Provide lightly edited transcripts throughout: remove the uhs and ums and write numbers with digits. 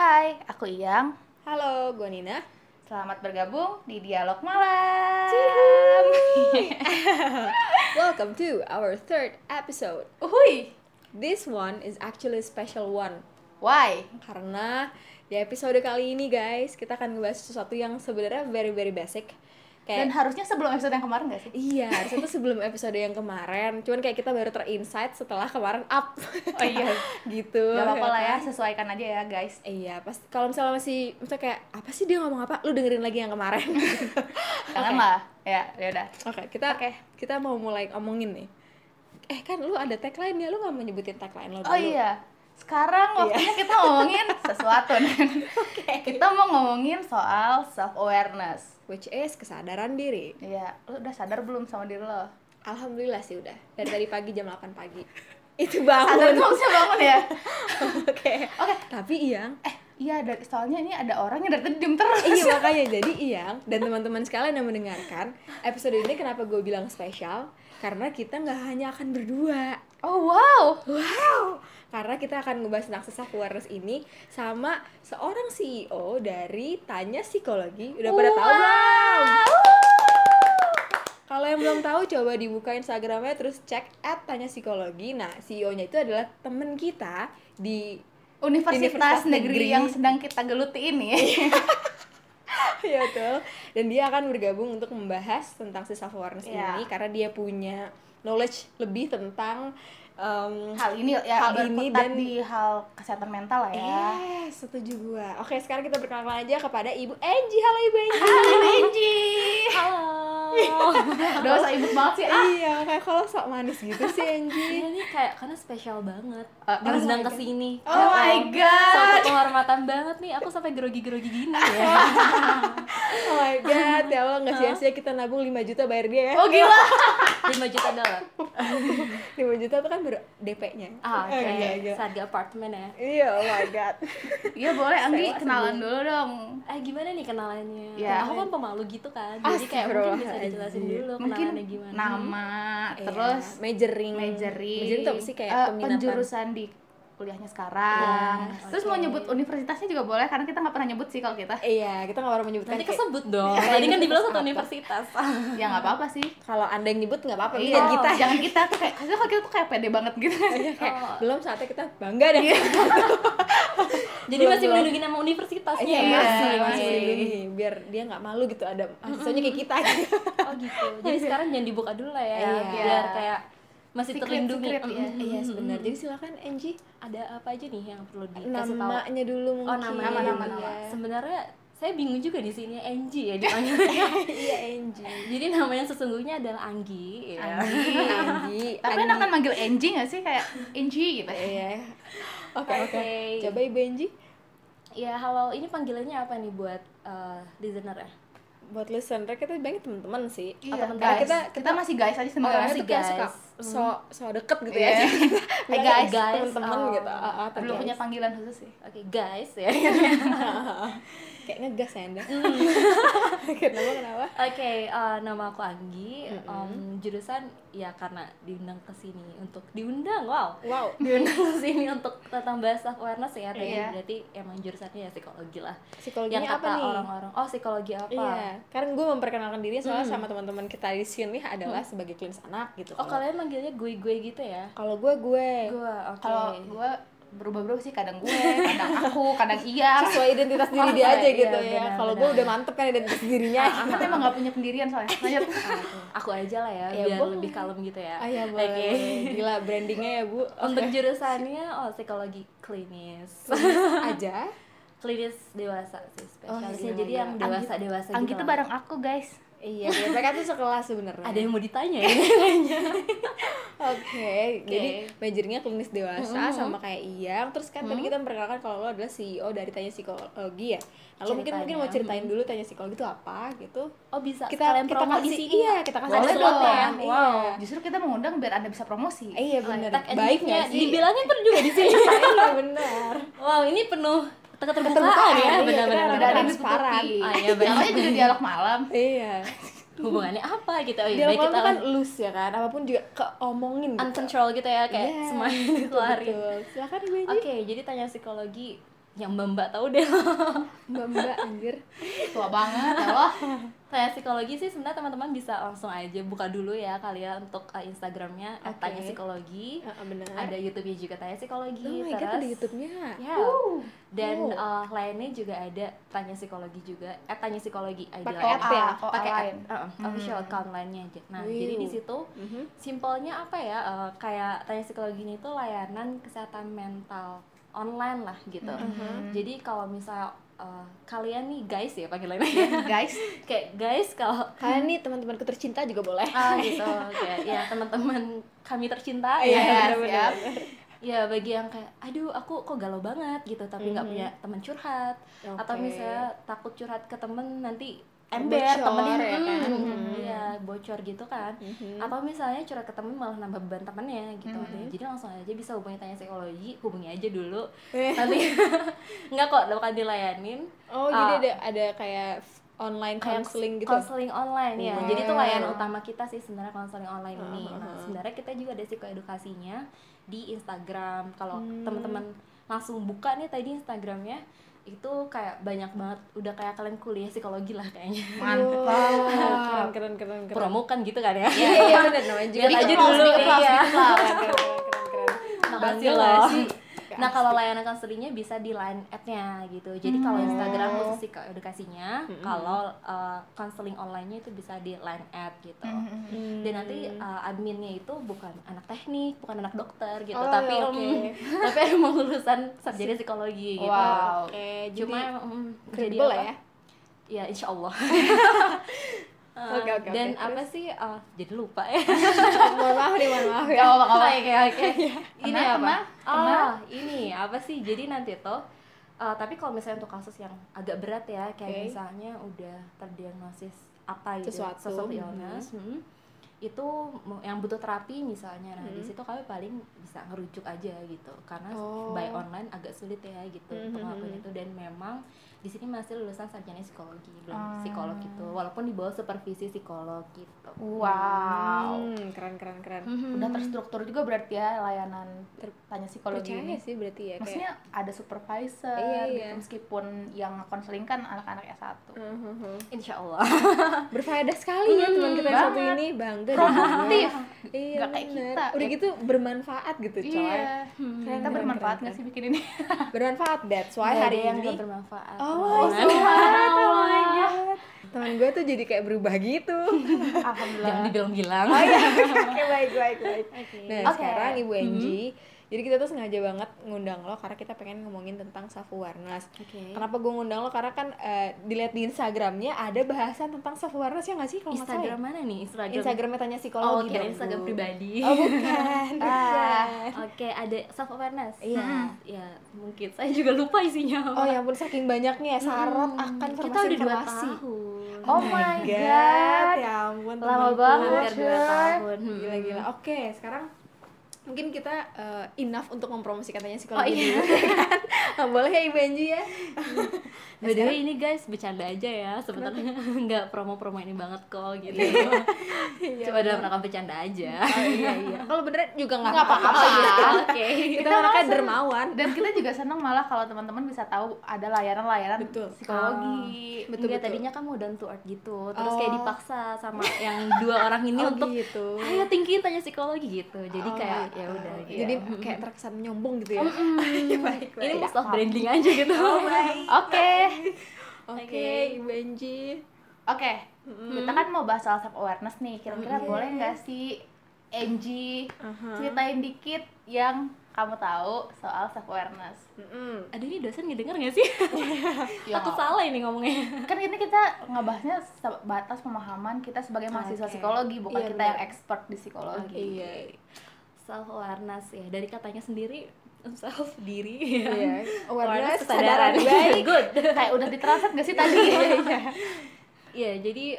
Hai, aku Iyang. Halo, gue Nina. Selamat bergabung di Dialog Malam. Welcome to our third episode. Uhuy. This one is actually a special one. Why? Karena di episode kali ini guys, kita akan ngebahas sesuatu yang sebenarnya very basic. Kayak, dan harusnya sebelum episode yang kemarin gak sih? Iya, harusnya itu sebelum episode yang kemarin. Cuman kayak kita baru terinsight setelah kemarin up. Oh iya. Gitu. Gak apa-apa lah ya, sesuaikan aja ya guys. Iya, pasti kalau misalnya misalnya kayak, apa sih dia ngomong apa? Lu dengerin lagi yang kemarin. Jangan lah, ya udah. Oke, kita mau mulai ngomongin nih. Kan lu ada tagline ya, lu gak mau nyebutin tagline lo dulu. Oh iya, sekarang waktunya kita ngomongin sesuatu nih. Kita mau ngomongin soal self-awareness, which is kesadaran diri. Iya, lo udah sadar belum sama diri lo? Alhamdulillah sih udah. Dari tadi pagi jam 8 pagi. Itu bangun. Sadar tuh maksudnya bangun ya? Oke. Tapi Iyang, iya, soalnya ini ada orang yang dari tadi diem terus. Iya, makanya. Jadi Iyang dan teman-teman sekalian yang mendengarkan, episode ini kenapa gue bilang spesial? Karena kita gak hanya akan berdua. Oh wow. Karena kita akan ngebahas tentang self-awareness ini sama seorang CEO dari Tanya Psikologi. Udah pada tahu belum? Kalau yang belum tahu coba dibuka Instagramnya terus cek @tanyapsikologi. Nah, CEO-nya itu adalah temen kita di Universitas Negeri yang sedang kita geluti ini. Ya betul. Dan dia akan bergabung untuk membahas tentang self-awareness ini karena dia punya knowledge lebih tentang hal ini ya, hal ini dan di hal kesehatan mental lah ya. Setuju gua. Oke, sekarang kita perkenalan aja kepada Ibu Anggi. Halo Ibu Anggi. Halo. Udah usah ibut banget sih. Iya, kayak kalau sok manis gitu sih Anggi. Ini kayak karena spesial banget. Diundang ke sini. Oh my god. Suatu penghormatan banget nih. Aku sampai grogi-grogi gini ya. Oh my god. Ya Allah, enggak sia-sia kita nabung 5 juta bayar dia ya. Oh gila. 5 juta dolar. 5 juta itu kan DP-nya. Oke. Harga apartemen ya. Iya, oh my god. Iya, boleh Anggi kenalan dulu dong. Gimana nih kenalannya? Ya, aku kan pemalu gitu kan. Jadi kayak mungkin bisa dijelasin dulu kenalannya gimana. Nama, terus majoring. Majoring tuh sih kayak peminatan. Penjurusan di kuliahnya sekarang. Terus mau nyebut universitasnya juga boleh karena kita enggak pernah nyebut sih kalau kita. Iya, kita enggak pernah menyebutkan. Nanti kesebut dong. Tadi kan dibilang satu universitas. Ya enggak apa-apa sih. Kalau Anda yang nyebut enggak apa-apa. Iya, jangan kita tuh kayak kalau kita tuh kayak pede banget gitu. Kayak belum saatnya kita bangga deh. Jadi masih melindungi nama universitasnya. Iya, masih melindungi biar dia enggak malu gitu ada mahasiswanya kayak kita. Oh gitu. Jadi sekarang jangan dibuka dulu lah ya. Biar kayak masih terlindungi. Iya, benar. Jadi silakan Anggi, ada apa aja nih yang perlu dikasih tahu? Namanya dulu mungkin. Oh, nama. Sebenarnya saya bingung juga di sini Anggi ya dipanggilnya. Iya, Anggi. Jadi namanya sesungguhnya adalah Anggi ya. Anggi. Tapi enakan manggil Anggi enggak sih kayak Anggi gitu? Iya. Oke. Coba Ibu Anggi. Ya, halo. Ini panggilannya apa nih buat listener ya? Buat listener kita banyak teman-teman sih. Iya, guys. Kita masih guys aja sebenarnya. Kita suka so deket gitu ya. Hey guys, teman-teman gitu. Belum punya panggilan khusus sih. Oke, guys ya. Kayak ngegas ya Anda. Kenapa? Oke, nama aku Anggi. Jurusan ya karena diundang wow diundang ke sini untuk tentang bahas awareness ya tadi. Berarti emang jurusannya ya psikologi lah. Psikologinya yang kata apa nih orang-orang? Oh, psikologi apa? Iya, karena gue memperkenalkan diri soalnya sama teman-teman kita di sini adalah sebagai klinis anak gitu. Oh, kalian manggilnya gue gitu ya? Kalau gue. Okay. Kalau gue berubah-ubah sih, kadang gue, kadang aku, kadang Iya, sesuai identitas diri dia aja gitu ya. Kalau gue udah mantep kan identitas dirinya. Tapi emang gak punya pendirian soalnya. Lanjut. Aku aja lah ya, biar lebih kalem gitu ya. Iya, boleh. Gila brandingnya ya, Bu. Untuk jurusannya psikologi klinis. Aja. Klinis dewasa sih spesialisnya. Jadi yang dewasa gitu. Anggi tuh bareng aku, guys. Iya, mereka tuh sekelas sebenarnya. Ada yang mau ditanya ya? Oke. Jadi majornya klinis dewasa sama kayak Iyang. Terus kan tadi kita memperkenalkan kalau lo adalah CEO dari Tanya Psikologi ya. Nah, lo mungkin mau ceritain dulu Tanya Psikologi itu apa gitu. Oh, bisa. Kita promosi di sini. Iya, kita kasih sebutan. Wow. Justru kita mengundang biar Anda bisa promosi. Iya, benar. Baiknya dibilangin terus juga di sini. Iya, benar. Wow, ini penuh keterbukaan ya, benar-benar transparan. Namanya juga dialog malam. Iya. Hubungannya apa gitu? Dialog malam itu kan loose ya kan, apapun juga keomongin gitu. Uncontrol gitu ya, kayak semuanya keluarin. Silakan Ibu Anggi. Oke, jadi Tanya Psikologi yang mbak-mbak tahu deh loh. Mbak-mbak anjir. Tua banget loh. Tanya psikologi sih sebenarnya teman-teman bisa langsung aja buka dulu ya kalian untuk Instagramnya okay. Tanya psikologi. Benar. Ada YouTube-nya juga Tanya Psikologi. Oh my God, ada YouTube-nya. Ya. Dan lainnya juga ada Tanya Psikologi juga. Tanya Psikologi pakai app ya, pakai official account lainnya aja. Nah, jadi di situ simpelnya apa ya? Kayak Tanya Psikologi ini tuh layanan kesehatan mental online lah gitu. Jadi kalau misal kalian nih guys ya panggilannya guys, kayak guys kalau kalian nih teman-temanku tercinta juga boleh. Gitu kayak ya teman-teman kami tercinta ya. Benar-benar. Ya bagi yang kayak aduh aku kok galau banget gitu tapi nggak punya teman curhat atau misalnya takut curhat ke temen nanti ember temennya ya kan? Ya, bocor gitu kan atau misalnya curhat ke temen malah nambah beban temennya gitu jadi langsung aja bisa hubungi Tanya Psikologi, hubungi aja dulu tapi nggak kok bakal dilayanin. Jadi ada kayak online counseling gitu. Counseling online ya. Jadi itu layanan utama kita sih sebenarnya counseling online ini. Nah, sebenarnya kita juga ada psikoedukasinya di Instagram. Kalau teman-teman langsung buka nih tadi Instagramnya itu kayak banyak banget, udah kayak kalian kuliah psikologi lah kayaknya. Mantap. Keren. Promo kan gitu kan ya. Iya benar namanya juga. Lihat aja dulu ya. Keren. Nah, kalau layanan counseling-nya bisa di line app-nya gitu. Jadi kalau Instagram khusus psikoedukasinya, kalau counseling online-nya itu bisa di line app gitu. Dan nanti adminnya itu bukan anak teknik, bukan anak dokter gitu, tapi emang lulusan sarjana psikologi gitu. Cuma jadi apa? Ya, insyaallah. Okay, apa sih jadi lupa ya. Mohon maaf ya. Oke. Ini apa sih? Jadi nanti tuh tapi kalau misalnya untuk kasus yang agak berat ya, kayak misalnya udah terdiagnosis apa gitu, sesuatu illness, itu yang butuh terapi misalnya. Nah, di situ kami paling bisa ngerujuk aja gitu. Karena by online agak sulit ya gitu pengakuan itu, dan memang di sini masih lulusan sarjana psikologi, belum psikolog gitu, walaupun di bawah supervisi psikolog gitu. Keren. Udah terstruktur juga berarti ya layanan Tanya Psikologi ini sih berarti ya, maksudnya kayak ada supervisor gitu, meskipun yang konseling kan anak-anak S1. Insyaallah berfaedah sekali ya teman kita yang satu ini, bangga produktif. Iya, gak kayak kita udah gitu bermanfaat gitu coy. Ternyata bermanfaat gak sih bikin ini? Bermanfaat, that's why hari yang ini bermanfaat. Oh my God. Temen gue tuh jadi kayak berubah gitu. Alhamdulillah. Jangan dibilang-bilang. Baik. Nah, sekarang Ibu Anggi, jadi kita tuh sengaja banget ngundang lo karena kita pengen ngomongin tentang self awareness. Kenapa gue ngundang lo? Karena kan dilihat di Instagramnya ada bahasan tentang self awareness ya nggak sih? Kalau Instagram mana nih? Instagramnya Tanya Psikologi. Instagram pribadi. Bukan. Ada self awareness. Ya mungkin saya juga lupa isinya. Ya ampun, saking banyaknya syarat akan informasi. Kita udah 2 tahun. Oh my God. Ya ampun, lama banget. 2 tahun. Gila. Oke, sekarang mungkin kita enough untuk mempromosikan Tanya Psikologi dulu kan? Boleh ya Ibu Anggi ya? By the way ini guys, bercanda aja ya sebenarnya, nggak promo-promo ini banget kok gitu. Coba dalam rangka bercanda aja. Kalau beneran juga nggak apa-apa gitu. Kita mereka dermawan. Dan kita juga senang malah kalau teman-teman bisa tahu ada layanan-layanan psikologi. Betul. Tadinya kan modern to art gitu, terus kayak dipaksa sama yang 2 orang ini untuk gitu. Ayo tinggi Tanya Psikologi gitu. Jadi kayak ya udah gitu. Jadi kayak terkesan nyombong gitu ya. Baik. Ini must branding aja gitu. Oke, Ibu Anggi. Oke. Kita kan mau bahas self awareness nih. Kira-kira boleh enggak sih Anggi ceritain dikit yang kamu tahu soal self awareness? Aduh, ini dosen ngedenger enggak sih? Aku salah ini ngomongnya. Kan ini kita ngebahasnya batas pemahaman kita sebagai mahasiswa psikologi, bukan kita yang expert di psikologi. Self awareness ya, dari katanya sendiri self diri ya. Awareness kesadaran. Baik. Good. Kayak udah ditranslate enggak sih tadi? Iya, jadi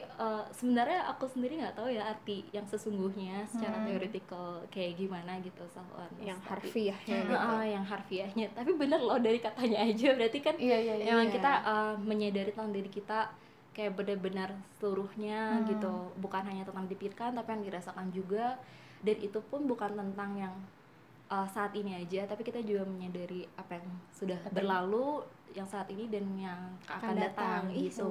sebenarnya aku sendiri enggak tahu ya arti yang sesungguhnya secara teoretikal kayak gimana gitu self awareness. Yang harfiahnya yang harfiahnya. Tapi bener loh dari katanya aja, berarti kan emang kita menyadari tentang diri kita kayak benar-benar seluruhnya gitu. Bukan hanya tentang dipikirkan tapi yang dirasakan juga. Dan itu pun bukan tentang yang saat ini aja, tapi kita juga menyadari apa yang sudah berlalu, yang saat ini dan yang akan datang. Gitu.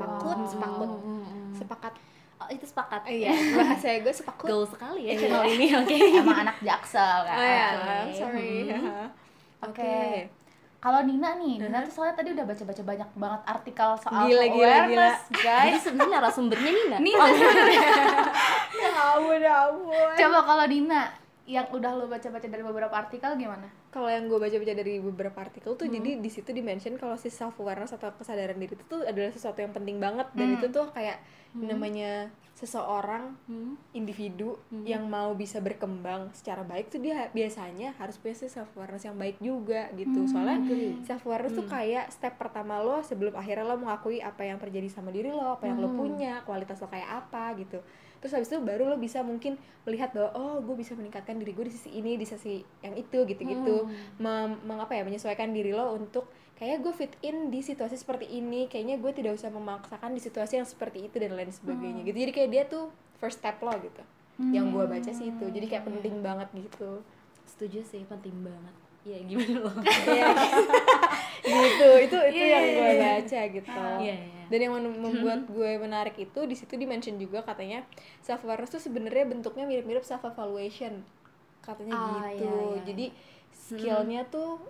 Sepakat. Oh, itu sepakat. Iya, bahasa gue sepakat. Gaul sekali ya channel ini, oke. Emang anak Jaksel kan. Oh ya, okay. Sorry. Oke. Kalau Nina nih, Nina tuh soalnya tadi udah baca-baca banyak banget artikel soal awareness, guys. Jadi sebenarnya narasumbernya Nina. Nina. Ya ampun. Coba kalau Nina, yang udah lo baca-baca dari beberapa artikel gimana? Kalau yang gue baca-baca dari beberapa artikel tuh jadi di situ di-mention kalau si self awareness atau kesadaran diri itu tuh adalah sesuatu yang penting banget dan itu tuh kayak namanya seseorang individu yang mau bisa berkembang secara baik tuh dia biasanya harus punya si self awareness yang baik juga gitu. Soalnya self awareness tuh kayak step pertama lo sebelum akhirnya lo mengakui apa yang terjadi sama diri lo, apa yang lo punya, kualitas lo kayak apa gitu. Terus habis itu baru lo bisa mungkin melihat bahwa oh gue bisa meningkatkan diri gue di sisi ini, di sisi yang itu gitu-gitu. Menyesuaikan diri lo untuk kayaknya gue fit in di situasi seperti ini, kayaknya gue tidak usah memaksakan di situasi yang seperti itu dan lain sebagainya gitu. Jadi kayak dia tuh first step lo gitu. Yang gue baca sih itu. Jadi kayak penting banget gitu. Setuju sih, penting banget. Iya gimana lo? Itu yang gue baca gitu. Dan yang membuat gue menarik itu di situ di-mention juga katanya self awareness tuh sebenarnya bentuknya mirip-mirip self evaluation. Katanya Jadi skillnya tuh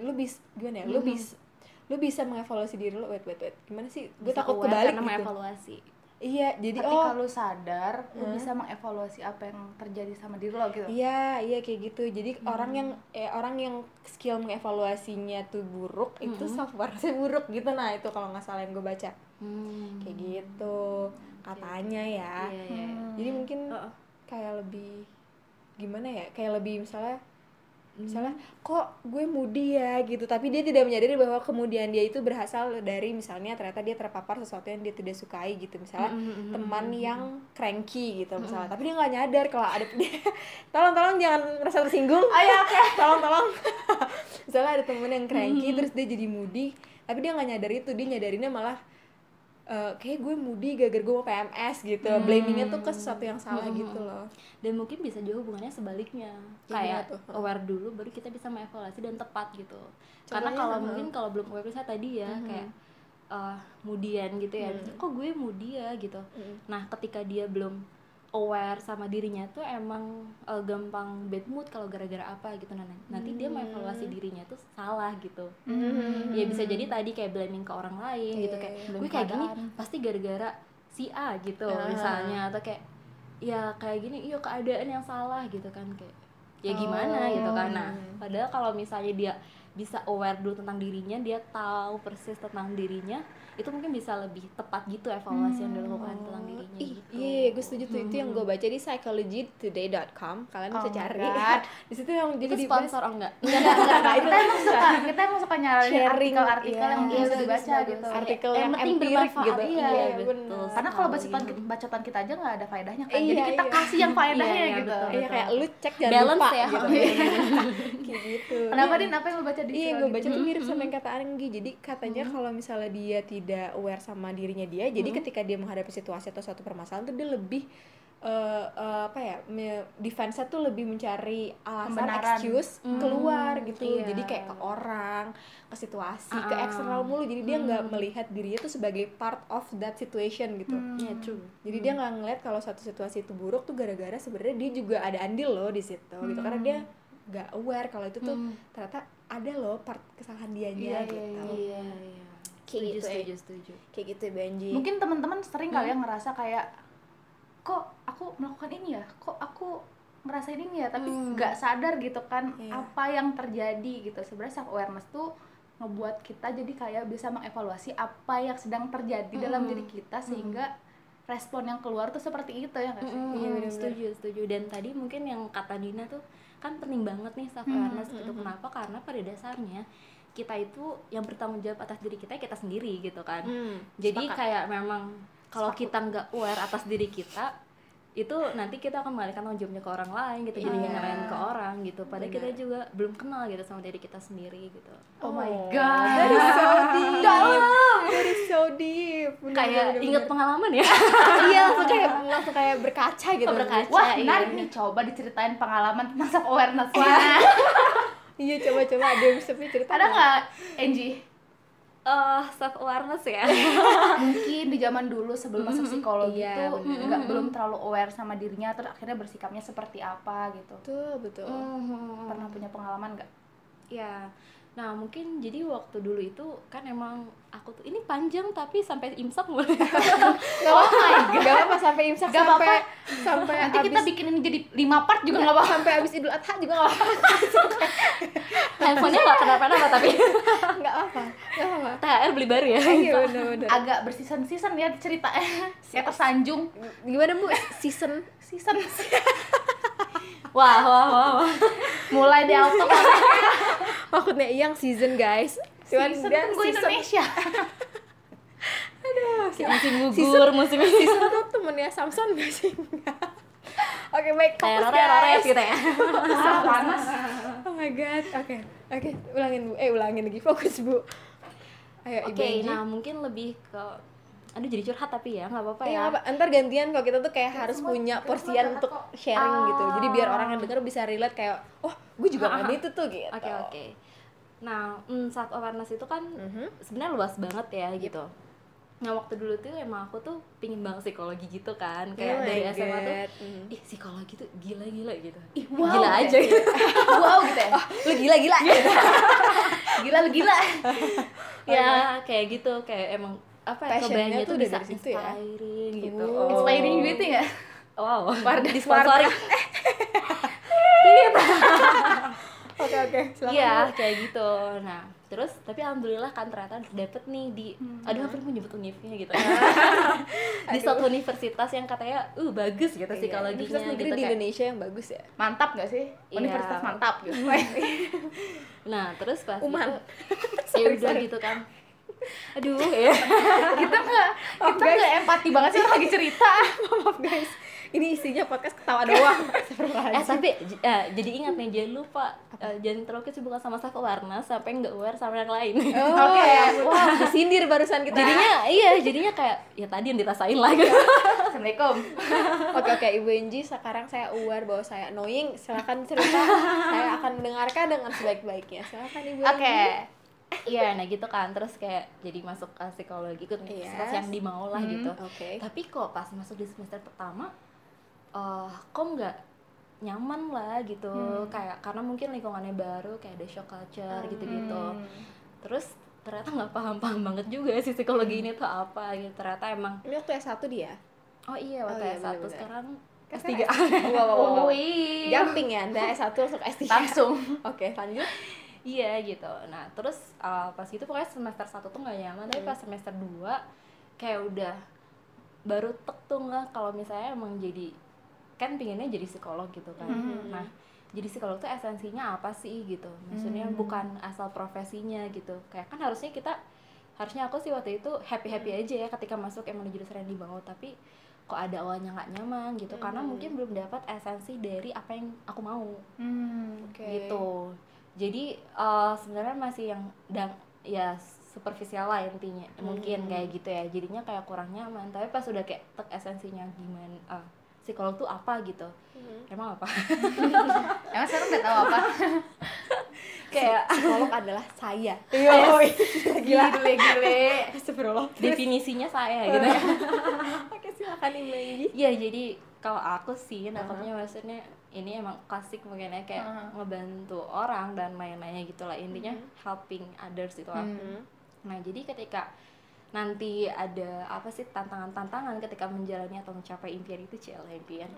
lu bisa mengevaluasi diri lu. Wait. Gimana sih? Gue takut kebalik gitu. Mengevaluasi. Iya, jadi ketika lu sadar, lu bisa mengevaluasi apa yang terjadi sama diri lo gitu. Iya kayak gitu. Jadi orang yang skill mengevaluasinya tuh buruk, itu self-awareness-nya buruk gitu. Nah, itu kalau nggak salah yang gue baca. Kayak gitu katanya ya. Jadi mungkin kayak lebih gimana ya? Kayak lebih misalnya kok gue moody ya gitu, tapi dia tidak menyadari bahwa kemudian dia itu berasal dari misalnya ternyata dia terpapar sesuatu yang dia tidak sukai gitu, misalnya teman yang cranky gitu misalnya, tapi dia nggak nyadar kalau ada tolong jangan merasa tersinggung, tolong misalnya ada teman yang cranky terus dia jadi moody tapi dia nggak nyadar itu, dia nyadarinnya malah kayak gue moody gara-gara gue mau PMS gitu, blamingnya tuh ke sesuatu yang salah gitu loh. Dan mungkin bisa juga hubungannya sebaliknya, kayak aware dulu baru kita bisa mengevaluasi dan tepat gitu. Contohnya karena kalau mungkin kalau belum aware saya tadi ya kayak moodyan gitu ya, kok gue moody ya gitu. Nah ketika dia belum aware sama dirinya tuh emang gampang bad mood kalau gara-gara apa gitu. Nanti dia mengevaluasi dirinya tuh salah gitu. Ya bisa jadi tadi kayak blaming ke orang lain gitu, kayak gue kayak gini pasti gara-gara si A gitu misalnya, atau kayak ya kayak gini iya keadaan yang salah gitu kan, kayak ya gimana gitu kan. Nah padahal kalau misalnya dia bisa aware dulu tentang dirinya, dia tahu persis tentang dirinya, itu mungkin bisa lebih tepat gitu evaluasi yang dilakukan tentang dirinya gitu. Iya, gue setuju tuh. Itu yang gue baca di psychologytoday.com. Kalian bisa cari. Di situ yang jadi sponsor enggak? Enggak. Kita emang suka nyari artikel-artikel yang bisa dibaca gitu. Artikel yang empirik gitu. Iya, betul. Karena kalau bacotan kita aja enggak ada faedahnya kan. Jadi kita kasih yang faedahnya gitu. Iya, kayak lu cek jangan lupa gitu. Kayak gitu. Kenapa Din? Apa yang lu baca? Iya, gue baca tuh mirip sama yang kata Anggi. Jadi katanya kalau misalnya dia tidak aware sama dirinya dia, jadi ketika dia menghadapi situasi atau suatu permasalahan tuh dia lebih defense-nya tuh lebih mencari alasan, excuse keluar gitu. Jadi kayak ke orang, ke situasi, ke eksternal mulu. Jadi dia nggak melihat dirinya tuh sebagai part of that situation gitu. Jadi dia nggak ngeliat kalau suatu situasi itu buruk tuh gara-gara sebenarnya dia juga ada andil loh di situ gitu. Karena dia nggak aware kalau itu tuh ternyata ada loh part kesalahan dia aja gitu. Iya. Kayak gitu. Kayak gitu Benji. Mungkin teman-teman sering kali ya ngerasa kayak kok aku melakukan ini ya, kok aku ngerasain ini ya, tapi nggak sadar gitu kan apa yang terjadi gitu. Sebenarnya self awareness tuh ngebuat kita jadi kayak bisa mengevaluasi apa yang sedang terjadi dalam diri kita sehingga respon yang keluar tuh seperti itu ya nggak sih? Iya, setuju. Dan tadi mungkin yang kata Dina tuh kan penting banget nih self awareness gitu. Kenapa? Karena pada dasarnya kita itu yang bertanggung jawab atas diri kita sendiri gitu kan. Jadi kayak memang kalau kita nggak aware atas diri kita, itu nanti kita akan mengalihkan tanggung jawabnya ke orang lain gitu, jadi nyalain ke orang gitu. Padahal kita juga belum kenal gitu sama diri kita sendiri gitu. Oh my god, that is so deep. That is so deep. kayak inget pengalaman ya. Iya, langsung kayak berkaca gitu. Wah, menarik nih, coba diceritain pengalaman tentang self awareness. Iya, coba-coba ada yang bisa cerita. Ada nggak, Angie? Self awareness ya. Mungkin di zaman dulu sebelum masuk psikologi itu belum terlalu aware sama dirinya, terus akhirnya bersikapnya seperti apa gitu. Tuh, betul. Pernah punya pengalaman nggak? Ya. Nah, mungkin jadi waktu dulu itu kan emang aku tuh ini panjang tapi sampai imsak mulai. Oh my god. Gak apa sampai imsak sampai nanti abis, kita bikinin jadi 5 part juga enggak apa-apa, sampai habis Idul Adha juga enggak apa-apa. Handphonenya enggak kenapa-napa tapi enggak apa-apa. Enggak apa-apa. THR beli baru ya. Iya, benar-benar. Agak berseason-season ya ceritanya. Saya tersanjung. Gimana, Bu? Season. Wah. Mulai di auto. Maksudnya Iyang season, guys. Season gue Indonesia. Aduh, musim gugur, musim season tuh temennya Samson gak sih? Oke, baik, fokus guys gitu ya. Panas. Oh my god. Oke, ulangin Bu. Ulangin lagi, fokus Bu. Ayo, Ibu. Oke, nah mungkin lebih ke jadi curhat tapi ya, gak apa-apa ya. Ntar gantian kalau kita tuh kayak harus punya porsian untuk sharing gitu. Jadi biar orang yang denger bisa relate kayak, oh gue juga kan itu tuh gitu. Oke. Nah, self awareness itu kan sebenarnya luas banget ya gitu. Nah, waktu dulu tuh emang aku tuh pingin banget psikologi gitu kan. Kayak dari SMA tuh, ih psikologi tuh gila-gila gitu. Ih, wow, gila aja gitu. Wow gitu ya. Lu gila-gila gitu. Gila-gila. Ya, kayak gitu. Kayak emang apa ya, kebanyakan tuh bisa inspiring ya? Gitu. Oh. Inspiring gitu ya? Wow, disponsori. Oke, silakan. Iya, kayak gitu. Nah, terus tapi alhamdulillah kan ternyata dapet nih di hampir menyebut univnya gitu. Di suatu universitas yang katanya bagus gitu psikologinya. Universitas negeri gitu, di Indonesia yang bagus ya. Mantap gak sih? Iya. Universitas mantap gitu. Nah, terus pas itu udah gitu kan. Aduh ya. Kita nggak empati banget sih lagi cerita. Maaf guys, ini isinya podcast ketawa doang. Tapi jadi ingat nih, jangan lupa jangan terlalu kecil bukan sama self awareness sampai nggak aware sama yang lain. Oke. Wah, disindir barusan kita. Jadinya kayak ya tadi yang dirasain lah gitu. Assalamualaikum. Oke, Ibu Angie, sekarang saya aware bahwa saya annoying. Silakan cerita, saya akan mendengarkan dengan sebaik-baiknya. Silakan Ibu Angie. Oke. Iya, nah gitu kan, terus kayak jadi masuk ke psikologi, ikut universitas yang dimau lah gitu. Tapi kok pas masuk di semester pertama, kok nggak nyaman lah gitu, kayak karena mungkin lingkungannya baru, kayak ada shock culture gitu-gitu. Terus ternyata nggak paham-paham banget juga sih psikologi ini tuh apa gitu. Ternyata emang ini waktu S1 dia? Oh iya, waktu S1 bener-bener. Sekarang S3. Wow. Jumping ya, Anda S1 langsung S3 langsung. Oke, lanjut. Iya gitu. Nah, terus pas itu pokoknya semester 1 tuh gak nyaman, tapi pas semester 2 kayak udah baru tek tuh nggak kalau misalnya emang jadi kan pinginnya jadi psikolog gitu kan. Nah, jadi psikolog tuh esensinya apa sih gitu. Maksudnya bukan asal profesinya gitu. Kayak kan harusnya aku sih waktu itu happy-happy aja ya ketika masuk emang di jurusan yang dibawa, tapi kok ada awalnya nggak nyaman gitu karena mungkin belum dapat esensi dari apa yang aku mau. Gitu. Jadi sebenarnya masih ya superficial lah intinya, mungkin kayak gitu ya, jadinya kayak kurang nyaman. Tapi pas udah kayak tek esensinya gimana, psikolog tuh apa gitu, emang apa? Emang sekarang nggak tahu apa? Kayak psikolog adalah saya. Gile. Psikolog. Definisinya saya gitu ya. Oke, silakan Ibu. Iya, jadi kalau aku sih nangkapnya maksudnya ini emang klasik mungkin ya, kayak ngebantu orang dan lain-lainnya gitulah intinya, helping others itu lah. Nah, jadi ketika nanti ada apa sih tantangan-tantangan ketika menjalani atau mencapai impian itu, impian.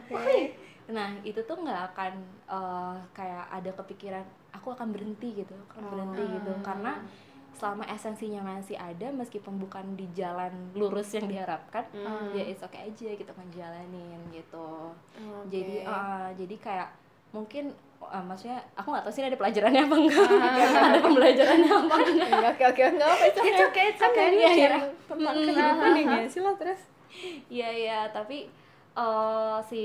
Oke. Nah, itu tuh nggak akan kayak ada kepikiran aku akan berhenti gitu, karena selama esensinya masih ada, meskipun bukan di jalan lurus yang diharapkan, ya it's okay aja gitu kan, jalanin gitu. Jadi kayak mungkin maksudnya aku nggak tahu sih ada pelajarannya apa enggak, ada pembelajarannya apa enggak. Oke, nggak apa-apa, itu oke ya, tentang kehidupan ya sih lah. Terus iya, tapi si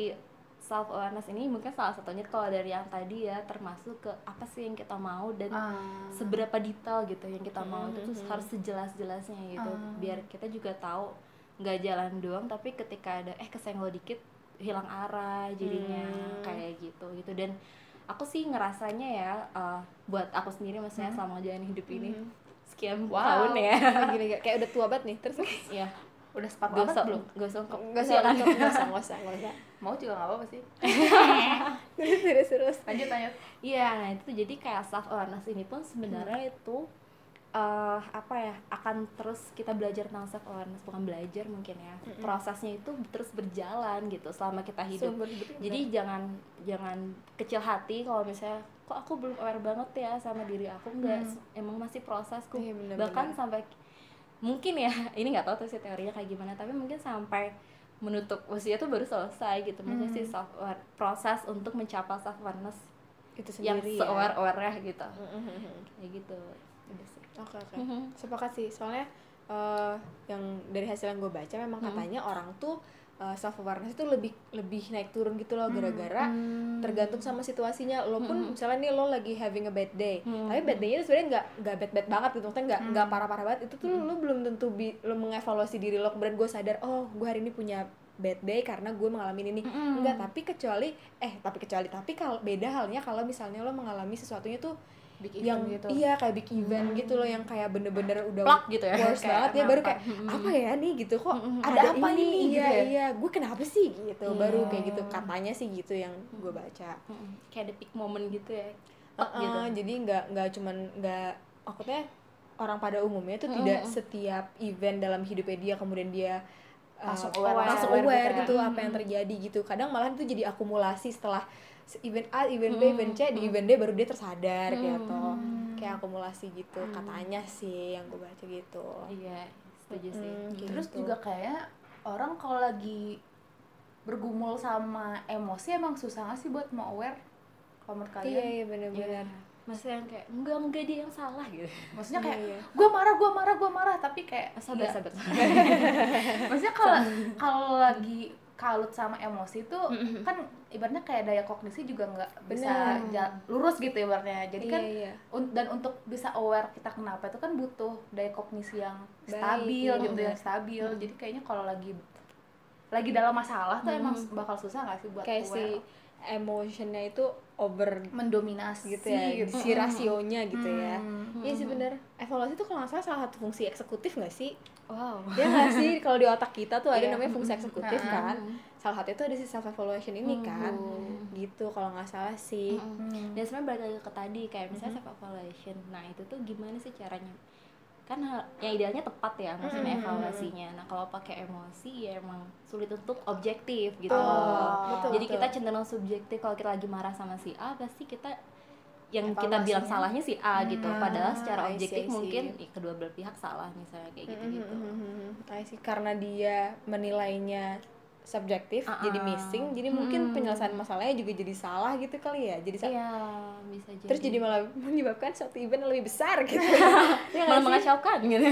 self awareness ini mungkin salah satunya kalau dari yang tadi ya, termasuk ke apa sih yang kita mau dan seberapa detail gitu yang kita mau, itu tuh harus sejelas-jelasnya gitu, biar kita juga tahu nggak jalan doang tapi ketika ada kesenggol dikit hilang arah jadinya, kayak gitu. Dan aku sih ngerasanya ya, buat aku sendiri maksudnya selama jalan hidup ini sekian tahun ya gini, kayak udah tua banget nih terus ya udah sempat banget belum? Gak usah mau juga gak apa-apa sih. Terus lanjut iya. Nah itu jadi kayak self awareness ini pun sebenarnya itu akan terus kita belajar tentang self awareness, bukan belajar mungkin ya, prosesnya itu terus berjalan gitu selama kita hidup. Jadi jangan kecil hati kalau misalnya kok aku belum aware banget ya sama diri aku, enggak, emang masih prosesku. Bahkan sampai mungkin ya, ini nggak tahu tuh sih teorinya kayak gimana, tapi mungkin sampai menutup usia tuh baru selesai gitu, maksudnya sih proses untuk mencapai self awareness itu sendiri yang se-aware-aware gitu, kayak gitu. Oke. Sepakat sih, soalnya yang dari hasil yang gue baca memang katanya orang tuh self awareness itu lebih naik turun gitu loh, gara-gara tergantung sama situasinya. Lo pun misalnya nih lo lagi having a bad day, tapi bad day-nya sebenarnya nggak bad-bad banget gitu, maksudnya nggak parah-parah banget. Itu tuh lo belum tentu lo mengevaluasi diri lo, kemudian gue sadar oh gue hari ini punya bad day karena gue mengalami ini. Enggak, tapi kalau beda halnya kalau misalnya lo mengalami sesuatunya tuh big event yang gitu. Iya kayak big event gitu loh, yang kayak bener-bener udah gitu ya, worse banget ya, baru kayak apa ya nih gitu, kok ada apa ini gitu ya? Iya gue kenapa sih gitu, baru kayak gitu katanya sih gitu yang gue baca, kayak the peak moment gitu ya, gitu. Jadi nggak cuman maksudnya orang pada umumnya tuh tidak setiap event dalam hidupnya dia kemudian dia langsung aware gitu apa yang terjadi gitu. Kadang malah itu jadi akumulasi setelah event A, event B, event C, di event D baru dia tersadar gitu, kayak akumulasi gitu katanya sih yang gue baca gitu. Iya setuju sih. Terus juga kayak orang kalau lagi bergumul sama emosi emang susah gak sih buat mau aware? Kalau menurut kalian? Iya benar-benar. Yeah. Maksudnya yang kayak enggak dia yang salah gitu. Maksudnya kayak gue marah tapi kayak sabar. Maksudnya kalau lagi kalut sama emosi tuh kan ibaratnya kayak daya kognisi juga nggak bisa lurus gitu ibaratnya. Jadi dan untuk bisa aware kita kenapa itu kan butuh daya kognisi yang stabil gitu, yang stabil. Jadi kayaknya kalau lagi dalam masalah tuh emang bakal susah nggak sih buat kayak aware? Si emotionnya itu mendominasi gitu ya, gitu. Si rasionya gitu ya. Iya sih bener. Evaluasi itu kalau nggak salah salah satu fungsi eksekutif nggak sih? Wow. Ya nggak sih, kalau di otak kita tuh ada namanya fungsi eksekutif kan. Salah satu itu ada si self evaluation ini kan. Gitu kalau nggak salah sih. Dan sebenarnya balik lagi ke tadi kayak misalnya self evaluation. Nah itu tuh gimana sih caranya? Kan yang idealnya tepat ya maksudnya evaluasinya. Nah kalau pakai emosi ya emang sulit untuk objektif gitu. Betul, jadi kita cenderung subjektif. Kalau kita lagi marah sama si A pasti kita yang evaluasinya, kita bilang salahnya si A gitu. Padahal secara objektif mungkin kedua belah pihak salah misalnya kayak gitu-gitu. Karena dia menilainya subjektif, jadi missing, jadi mungkin penyelesaian masalahnya juga jadi salah gitu kali ya, jadi bisa jadi. Terus jadi malah menyebabkan suatu event lebih besar gitu, malah mengacaukan gitu.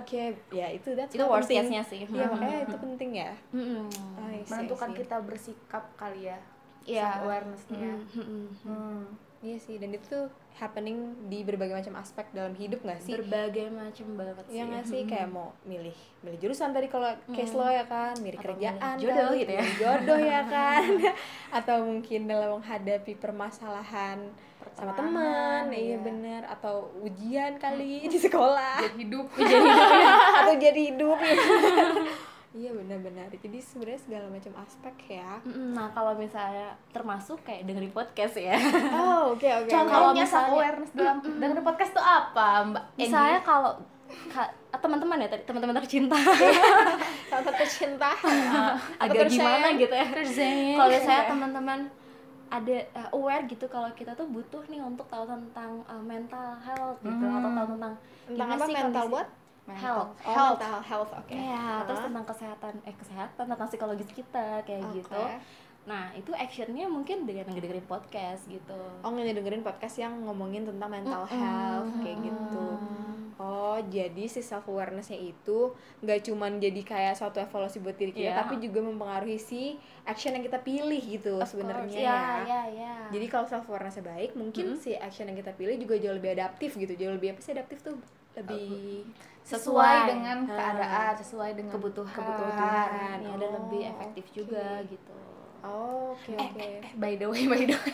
Oke, ya itu worst case-nya sih. Iya makanya itu penting ya. Menentukan kita bersikap kali ya, awareness-nya. Iya sih, dan itu tuh happening di berbagai macam aspek dalam hidup nggak sih? Berbagai macam banget sih. Iya nggak sih, kayak mau milih jurusan tadi kalau case lo ya kan, milih atau kerjaan, jodoh gitu ya, jodoh ya kan, atau mungkin dalam menghadapi permasalahan sama teman, iya benar, atau ujian kali di sekolah, ujian hidup ya. Atau jadi hidup. Ya. Iya benar-benar. Jadi sebenarnya segala macam aspek ya. Nah kalau misalnya termasuk kayak dengerin podcast ya. Oh oke. Contohnya self awareness dalam dengerin podcast tuh apa Mbak? Misalnya kalau teman-teman ya, teman-teman tercinta, sahabat tercinta, agak gimana gitu ya. Kalau misalnya teman-teman ada aware gitu kalau kita tuh butuh nih untuk tahu tentang mental health gitu, atau tahu tentang apa mental buat? Health, oke. Ya, terus tentang kesehatan tentang psikologis kita kayak gitu. Nah, itu actionnya mungkin dengan dengerin podcast gitu. Oh, dengerin podcast yang ngomongin tentang mental health kayak gitu. Oh, Jadi si self awarenessnya itu nggak cuman jadi kayak suatu evaluasi buat diri kita, tapi juga mempengaruhi si action yang kita pilih gitu sebenarnya. Jadi kalau self awarenessnya baik, mungkin si action yang kita pilih juga jauh lebih adaptif gitu, jauh lebih apa sih adaptif tuh? Lebih sesuai dengan keadaan, sesuai dengan kebutuhan. Ya, dan lebih efektif juga gitu. Oke. By the way.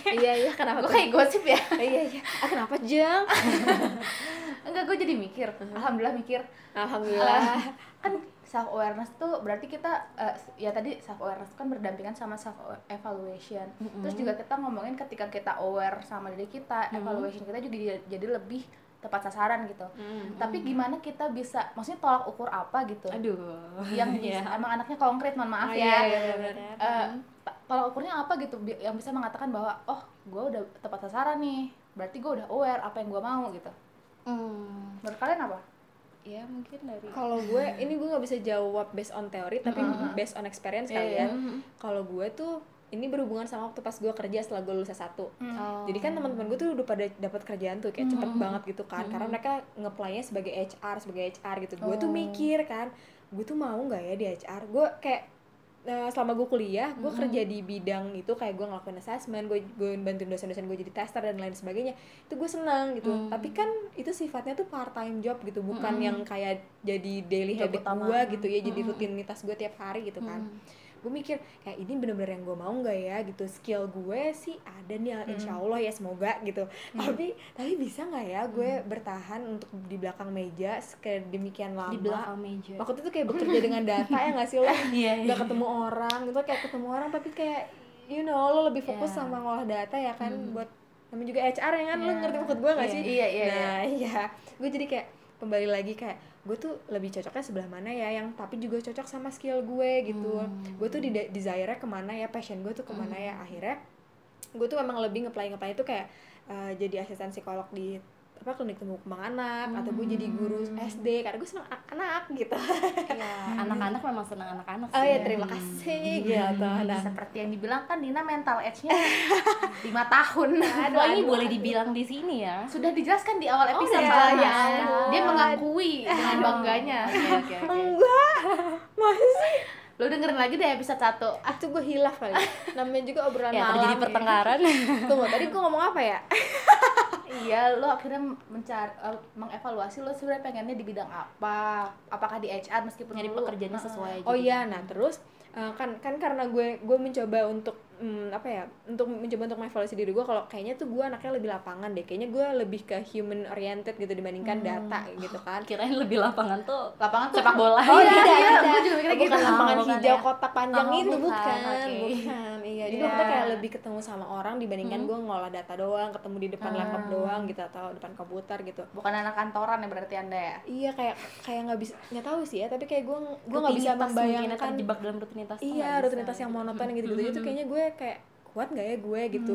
Iya, kenapa? Gue kayak gosip ya. Iya. Kenapa, Jeng? Enggak, gue jadi mikir. Alhamdulillah. Kan self awareness tuh berarti kita ya tadi self awareness kan berdampingan sama self evaluation. Terus juga kita ngomongin ketika kita aware sama diri kita, evaluation kita juga jadi lebih tepat sasaran gitu. Tapi gimana kita bisa, maksudnya tolak ukur apa gitu? Yang emang anaknya konkret, mohon maaf tolak ukurnya apa gitu yang bisa mengatakan bahwa oh, gue udah tepat sasaran nih, berarti gue udah aware apa yang gue mau gitu. Menurut kalian apa? Ya mungkin dari kalau gue, ini gue nggak bisa jawab based on teori, tapi based on experience kali ya. Kalau gue tuh ini berhubungan sama waktu pas gue kerja setelah gue lulus S1. Jadi kan teman-teman gue tuh udah pada dapat kerjaan tuh kayak cepet banget gitu kan, karena mereka nge-play-nya sebagai HR gitu. Gue tuh mikir kan, gue tuh mau nggak ya di HR? Gue kayak selama gue kuliah, gue kerja di bidang itu, kayak gue ngelakuin assessment, gue bantuin dosen-dosen gue jadi tester dan lain sebagainya. Itu gue senang gitu. Tapi kan itu sifatnya tuh part time job gitu, bukan yang kayak jadi daily habit gue gitu ya, jadi rutinitas gue tiap hari gitu kan. Gue mikir kayak ini bener-bener yang gue mau nggak ya gitu, skill gue sih ada nih, insyaallah ya semoga gitu, tapi bisa nggak ya gue bertahan untuk di belakang meja sedemikian lama. Di belakang meja waktu itu kayak bekerja dengan data, ya nggak sih lo nggak ketemu orang gitu, kayak ketemu orang tapi kayak you know lo lebih fokus sama ngolah data ya kan, buat namanya juga HR ya kan, lo ngerti maksud gue nggak sih? Gue jadi kayak kembali lagi kayak gue tuh lebih cocoknya sebelah mana ya, yang tapi juga cocok sama skill gue gitu. Gue tuh desire-nya kemana ya, passion gue tuh kemana ya. Akhirnya gue tuh emang lebih ngeplay itu kayak jadi asisten psikolog di apa klinik tumbuh kembang anak, atau gue jadi guru SD karena gue senang anak-anak gitu. Anak-anak memang senang anak-anak sih. Ya terima kasih gitu. Nah, seperti yang dibilang kan Nina mental age-nya 5 tahun. Aduh, ini boleh dibilang di sini ya. Sudah dijelaskan di awal episode dia mengakui dengan bangganya. Oke. Enggak. Masih lo dengerin lagi deh episode 1. Itu gue hilaf kali. Namanya juga obrolan malam. Terjadi pertengkaran. Tunggu, tadi gue ngomong apa ya? Iya, lo akhirnya mengevaluasi lo sebenarnya pengennya di bidang apa, apakah di HR meskipun nyari pekerjaannya sesuai gitu. Terus kan karena gue mencoba untuk untuk mengevaluasi diri gue, kalau kayaknya tuh gue anaknya lebih lapangan deh, kayaknya gue lebih ke human oriented gitu dibandingkan data gitu kan. Kirain lebih lapangan tuh lapangan sepak bola. Tidak. Gue juga mikirnya gitu, lapangan hijau kotak panjang itu bukan. Jadi waktu kayak lebih ketemu sama orang dibandingkan gue ngolah data doang, ketemu di depan laptop doang gitu atau depan komputer gitu. Bukan anak kantoran ya berarti Anda ya? Iya, kayak nggak bisa, nggak tahu sih ya, tapi kayak gue nggak bisa membayangkan terjebak dalam rutinitas. Iya, rutinitas yang monoton gitu-gitu itu kayaknya gue kayak kuat nggak ya gue gitu,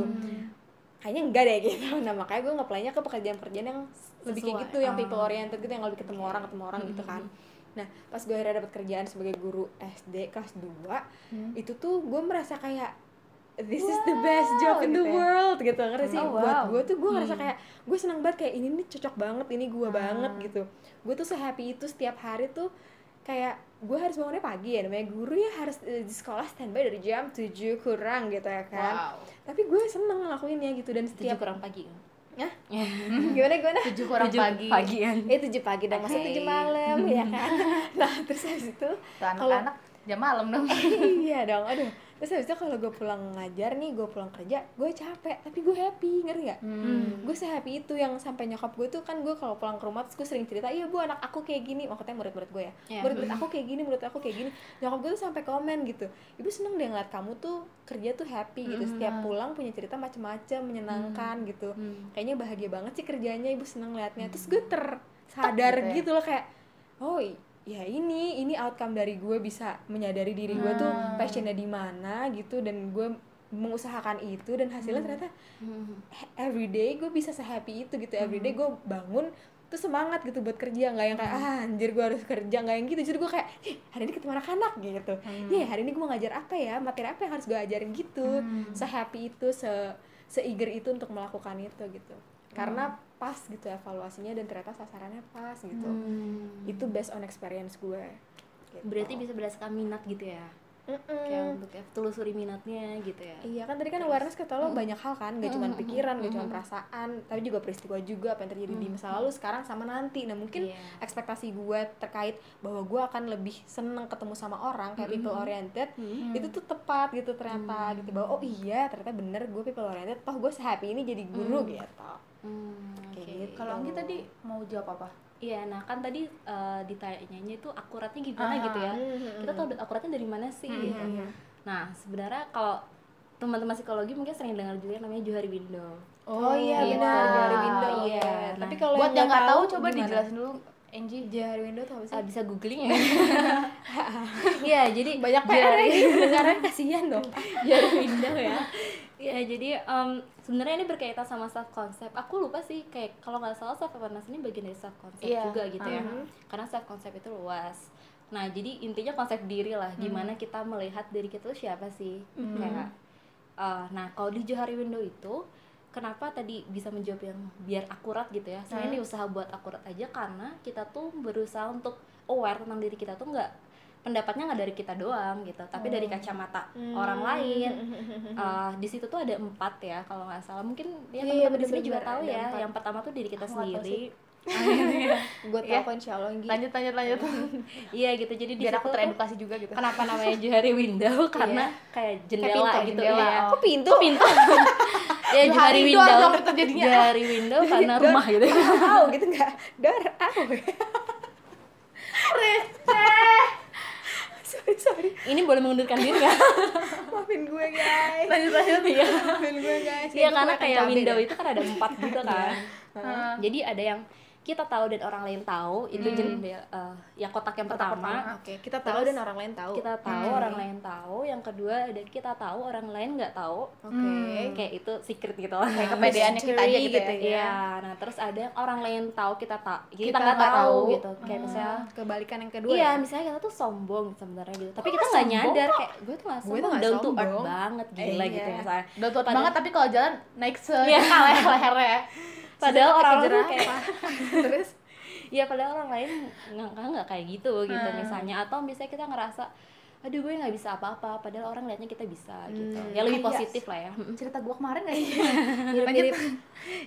kayaknya enggak deh gitu. Nah makanya gue nge-play-nya ke pekerjaan-pekerjaan yang lebih kayak gitu, yang people oriented gitu, yang lebih ketemu orang gitu kan. Nah pas gue akhirnya dapat kerjaan sebagai guru SD kelas 2 itu tuh gue merasa kayak this is the best job in the world gitu, ngerti sih? Buat gue tuh gue ngerasa kayak gue seneng banget, kayak ini nih cocok banget, ini gue banget gitu. Gue tuh se-happy itu setiap hari tuh kayak gue harus bangunnya pagi ya, namanya guru ya harus di sekolah standby dari jam 7 kurang gitu ya kan. Tapi gue seneng ngelakuinnya gitu, dan setiap 7 kurang pagi. Hah? Gimana? 7 kurang 7 pagi. 7 pagi dan masa 7 malam ya kan. Nah, terus habis itu anak-anak jam malam dong. Iya dong. Aduh. Terus habis itu kalau gue pulang ngajar nih, gue pulang kerja, gue capek, tapi gue happy, ngerti gak? Gue se-happy itu, yang sampai nyokap gue tuh kan, gue kalau pulang ke rumah terus gue sering cerita, iya bu anak aku kayak gini, maksudnya murid-murid gue ya, murid-murid aku kayak gini, nyokap gue tuh sampai komen gitu, ibu seneng deh ngeliat kamu tuh kerja tuh happy gitu, setiap pulang punya cerita macam-macam menyenangkan gitu, kayaknya bahagia banget sih kerjanya, ibu seneng liatnya. Terus gue tersadar gitu loh kayak, ya ini outcome dari gue bisa menyadari diri gue tuh passionnya di mana gitu, dan gue mengusahakan itu, dan hasilnya ternyata everyday gue bisa se-happy itu gitu, everyday gue bangun tuh semangat gitu buat kerja, nggak yang kayak anjir gue harus kerja, nggak yang gitu. Jadi gue kayak hari ini ketemu anak-anak gitu, hari ini gue mau ngajar apa ya, materi apa yang harus gue ajarin gitu, se-happy itu, se-eager itu untuk melakukan itu gitu, karena pas gitu evaluasinya dan ternyata sasarannya pas gitu. Itu based on experience gue gitu. Berarti bisa berdasarkan minat gitu ya. Kayak untuk telusuri minatnya gitu ya. Iya kan tadi kan awareness kata lo banyak hal kan, gak cuma pikiran, gak cuma perasaan, tapi juga peristiwa juga apa yang terjadi di masa lalu, sekarang sama nanti. Nah mungkin ekspektasi gue terkait bahwa gue akan lebih seneng ketemu sama orang kayak people oriented itu tuh tepat gitu ternyata gitu, bahwa oh iya ternyata bener gue people oriented, toh gue sehappy ini jadi guru gitu. Kayak gitu. Kalau Anggi tadi mau jawab apa? Iya, nah kan tadi ditanyanya itu akuratnya gimana gitu ya. Kita tahu akuratnya dari mana sih gitu. Nah, sebenarnya kalau teman-teman psikologi mungkin sering dengar juga namanya Johari Window. Oh iya, gitu. Benar. Johari Window. Iya. Nah, tapi kalau buat yang enggak tahu coba gimana? Dijelasin dulu Anggi. Johari Window tahu sih? Bisa googling ya. Iya, jadi banyak PR ini sekarang kasihan dong. Johari Window ya. Ya jadi sebenarnya ini berkaitan sama self concept. Aku lupa sih, kayak kalau nggak salah self awareness ini bagian dari self concept juga gitu ya. Karena self concept itu luas. Nah jadi intinya konsep diri lah, gimana kita melihat diri kita itu siapa sih. Kayak nah kalau di Johari Window itu kenapa tadi bisa menjawab yang biar akurat gitu ya. Sebenarnya ini usaha buat akurat aja karena kita tuh berusaha untuk aware tentang diri kita tuh nggak. Pendapatnya nggak dari kita doang gitu, tapi dari kacamata orang lain. Di situ tuh ada 4 ya kalau nggak salah. Mungkin ya teman-teman di sini juga tahu ya. 4. Yang pertama tuh diri kita sendiri. Gue tahu insya Allah. Lanjut. Iya gitu. Jadi biar aku teredukasi juga gitu. Kenapa namanya Johari Window? Karena kayak jendela gitu ya. Kok pintu? Ya Johari Window. Johari Window karena rumah gitu. Tahu gitu nggak? Door aku. Receh. Sorry. Ini boleh mengundurkan diri nggak? Maafin gue guys. Lanjut ya. Maafin gue guys. Iya karena kayak window itu kan ada 4 gitu kan. Jadi ada yang kita tahu dan orang lain tahu itu jendela. Ya kotak yang pertama. Oke. Kita tahu dan orang lain tahu. Kita tahu orang lain tahu. Yang kedua ada kita tahu orang lain nggak tahu. Oke. Kayak itu secret gitu lah. Kayak kepedeannya kita aja gitu ya. Iya. Nah terus ada yang orang lain tahu kita nggak tahu gitu. Kayak misalnya kebalikan yang kedua. Iya misalnya kita tuh sombong sebenarnya gitu. Tapi kita nggak nyadar kayak gue tuh nggak sombong. Down to earth banget gila gitu misalnya. Down to earth banget tapi kalau jalan naik lehernya. Padahal orang-orang kayak terus ya padahal orang lain nggak kayak gitu misalnya, atau misalnya kita ngerasa aduh gue nggak bisa apa-apa padahal orang liatnya kita bisa gitu ya, lebih positif lah ya. Cerita gue kemarin kayak mirip-mirip.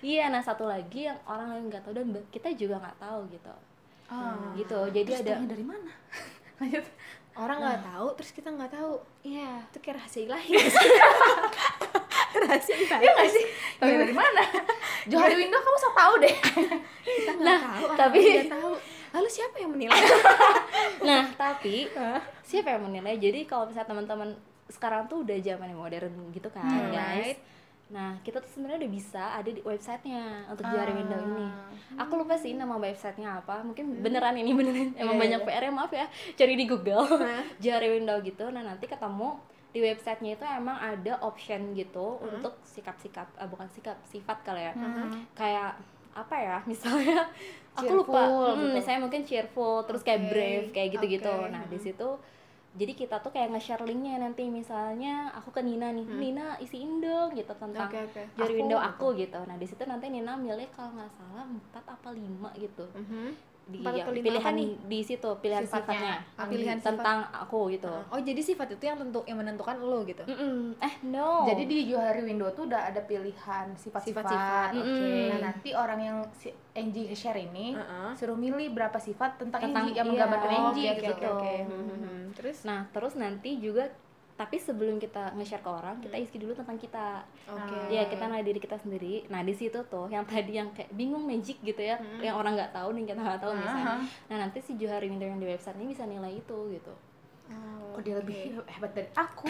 Iya nah satu lagi yang orang lain nggak tahu dan kita juga nggak tahu gitu gitu. Jadi terus ada dari mana lanjut orang nggak tahu terus kita nggak tahu iya itu kayak rahasia ilahi. Rahasia ilahi ya nggak sih tapi dari mana Johari Window kamu sok tahu deh. Kita nggak tahu tapi nggak tahu lalu siapa yang menilai. Nah tapi siapa yang menilai. Jadi kalau misalnya teman-teman sekarang tuh udah zaman yang modern gitu kan guys. Nah kita tuh sebenarnya udah bisa ada di websitenya untuk Johari Window ini. Aku lupa sih nama websitenya apa. Mungkin beneran ini beneran emang banyak PR ya, maaf ya. Cari di Google Johari Window gitu. Nah nanti ketemu di websitenya itu emang ada option gitu untuk sifat kali ya. Kayak apa ya misalnya aku lupa. Gitu. Misalnya mungkin cheerful terus kayak brave kayak gitu-gitu. Nah di situ jadi kita tuh kayak nge-share linknya nanti misalnya aku ke Nina nih, Nina isiin dong gitu tentang Johari Window aku gitu. Nah di situ nanti Nina milih kalau nggak salah 4 apa 5 gitu. Di ya, pilihan di situ pilihan sifatnya pilihan tentang sifat. Aku gitu. Oh jadi sifat itu yang menentukan lo gitu. No. Jadi di Johari Window tuh udah ada pilihan sifat-sifat. Nah nanti orang yang si Anggi share ini suruh milih berapa sifat tentang Anggi yang menggambarkan Anggi gitu. Terus nanti juga tapi sebelum kita nge-share ke orang, kita isi dulu tentang kita. Ya, kita nanya diri kita sendiri. Nah, di situ tuh yang tadi yang kayak bingung magic gitu ya, yang orang nggak tahu nih kita nggak tahu misalnya. Nah, nanti si Johari Window yang di website ini bisa nilai itu gitu. Kok dia lebih hebat dari aku?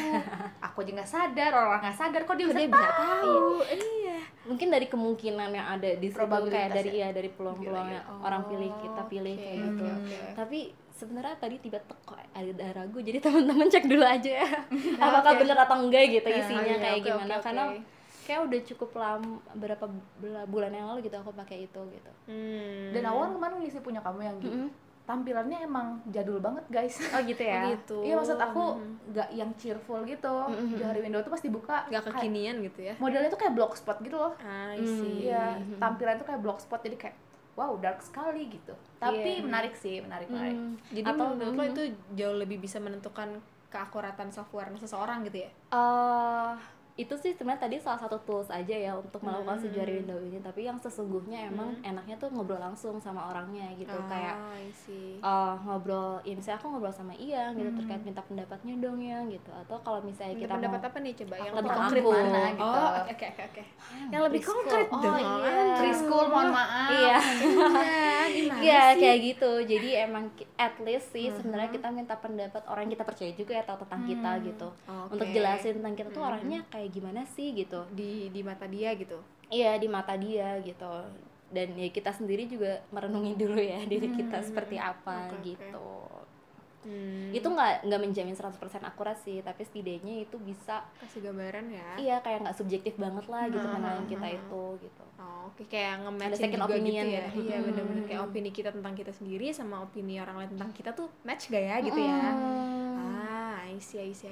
Aku aja nggak sadar, orang nggak sadar kok dia bisa tahu. Iya. Mungkin dari kemungkinan yang ada di situ kayak dari dari peluang-peluangnya orang pilih kita pilih kayak gitu. Tapi sebenarnya tadi tiba-tiba kok ada ragu, jadi teman-teman cek dulu aja ya apakah bener atau enggak gitu isinya kayak gimana. Karena kayak udah cukup lama berapa bulan yang lalu gitu aku pakai itu gitu. Dan awal kemarin ngisi punya kamu yang gitu tampilannya emang jadul banget guys. Oh gitu ya. Iya gitu. Maksud aku nggak yang cheerful gitu. Johari Window tuh pasti buka nggak kekinian gitu ya. Modelnya tuh kayak blogspot gitu loh. Iya. Tampilan tuh kayak blogspot jadi kayak wow, dark sekali gitu. Tapi menarik sih, menarik. Jadi atau menurut lo itu jauh lebih bisa menentukan keakuratan self-awareness seseorang gitu ya? Itu sih sebenarnya tadi salah satu tools aja ya untuk melakukan Johari Window ini. Tapi yang sesungguhnya emang enaknya tuh ngobrol langsung sama orangnya gitu. Kayak ngobrol, ya misalnya aku ngobrol sama Iyang gitu terkait minta pendapatnya dong ya gitu. Atau kalau misalnya minta kita pendapat mau apa nih coba yang lebih konkret mana gitu. Oke. Yang lebih konkret dong. Preschool, mohon maaf. Iya. Iya, kayak gitu. Jadi emang at least sih sebenarnya kita minta pendapat orang yang kita percaya juga ya, tahu tentang kita gitu. Untuk jelasin tentang kita tuh orangnya kayak gimana sih gitu di mata dia gitu. Iya, di mata dia gitu. Dan ya kita sendiri juga merenungi dulu ya diri kita seperti apa gitu. Itu nggak menjamin 100% akurat sih, tapi setidaknya itu bisa kasih gambaran ya. Iya, kayak nggak subjektif banget lah gitu pandangan kita itu gitu. Oke, kayak nge-match juga opinion gitu ya. Iya, benar-benar kayak opini kita tentang kita sendiri sama opini orang lain tentang kita tuh match gak ya gitu ya. Isi.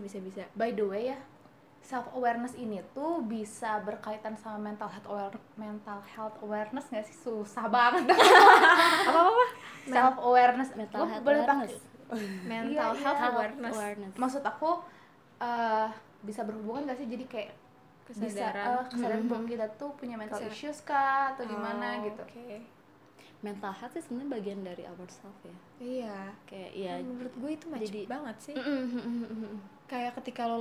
Bisa. By the way ya, self awareness ini tuh bisa berkaitan sama mental health awareness nggak sih? Susah banget. Apa? Self awareness, mental health awareness. Mental health awareness. Maksud aku bisa berhubungan nggak sih? Jadi kayak kesadaran bahwa kita tuh punya mental issues kah atau gimana gitu. Okay. Mental health sih sebenarnya bagian dari ourself ya. Iya. Kayak ya. Menurut gue itu jadi banget sih. Kayak ketika lo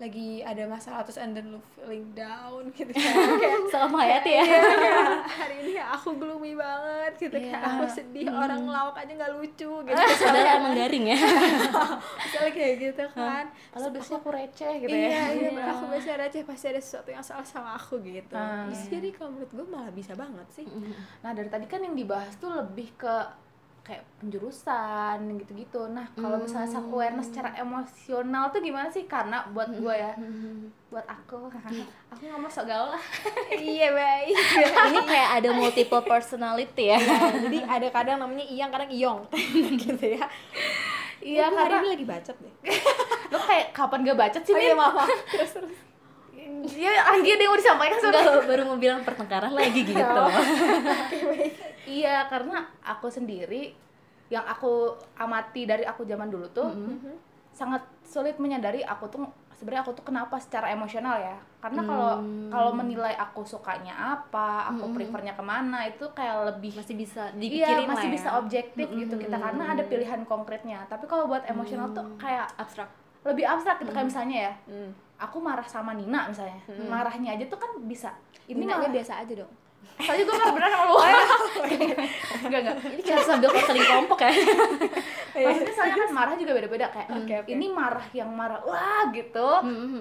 lagi ada masalah terus and then lo feeling down gitu kan. Sama hayati ya. Iya, hari ini aku gloomy banget gitu kan. Aku sedih, orang lawak aja nggak lucu gitu. Sebenarnya emang garing ya. Misalnya kayak gitu kan. Kalau biasanya aku receh gitu ya. Iya, aku biasanya receh, pasti ada sesuatu yang salah sama aku gitu. Terus jadi kalau menurut gue malah bisa banget sih. Nah, dari tadi kan yang dibahas tuh lebih ke kayak penjurusan gitu-gitu. Nah, kalau misalnya self awareness secara emosional tuh gimana sih? Karena buat gue ya, buat aku ngomong sok gaul lah. Iya, baik. Ini kayak ada multiple personality ya. Jadi ada kadang namanya Iyang, kadang Iyong gitu ya. Iya, karena ini lagi bacot deh. Lo kayak kapan gak bacot sih? Iya, maaf. Terus. Dia Anggi yang mau disampaikan sudah baru mau bilang pertengkaran lagi gitu. Iya, karena aku sendiri yang aku amati dari aku zaman dulu tuh sangat sulit menyadari aku tuh kenapa secara emosional ya. Karena kalau menilai aku sukanya apa, aku prefernya kemana, itu kayak lebih masih bisa dipikirin, masih bisa objektif gitu kita karena ada pilihan konkretnya. Tapi kalau buat emosional tuh kayak abstrak. Lebih abstrak gitu kayak misalnya ya. Aku marah sama Nina misalnya. Marahnya aja tuh kan bisa. Ini Nina biasa aja dong. Soalnya gue marah beneran sama lu. Enggak. Ini kayak sambil konseling kelompok ya. Maksudnya soalnya kan marah juga beda-beda kayak. Okay. Ini marah yang marah wah gitu,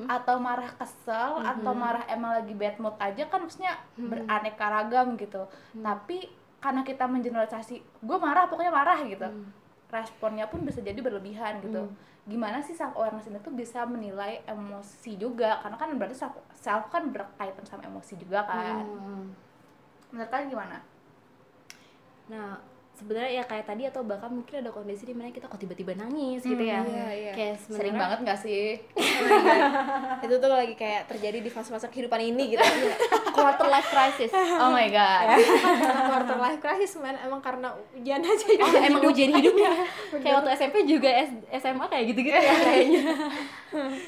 atau marah kesel, atau marah emang lagi bad mood aja kan maksudnya beraneka ragam gitu. Tapi karena kita mengeneralisasi, gue marah pokoknya marah gitu. Responnya pun bisa jadi berlebihan gitu. Gimana sih self awareness ini tuh bisa menilai emosi juga? Karena kan berarti self kan berkaitan sama emosi juga kan. Menurut kalian gimana? Nah, sebenarnya ya kayak tadi atau bahkan mungkin ada kondisi di mana kita kok tiba-tiba nangis gitu ya. Iya. Kayak sering banget enggak sih? Itu tuh lagi kayak terjadi di fase-fase kehidupan ini gitu. Quarter life crisis. Oh my god. Quarter life crisis emang karena ujian aja hidup. Oh, emang ujian hidupnya. Kayak waktu SMP juga SMA kayak gitu-gitu ya kayaknya.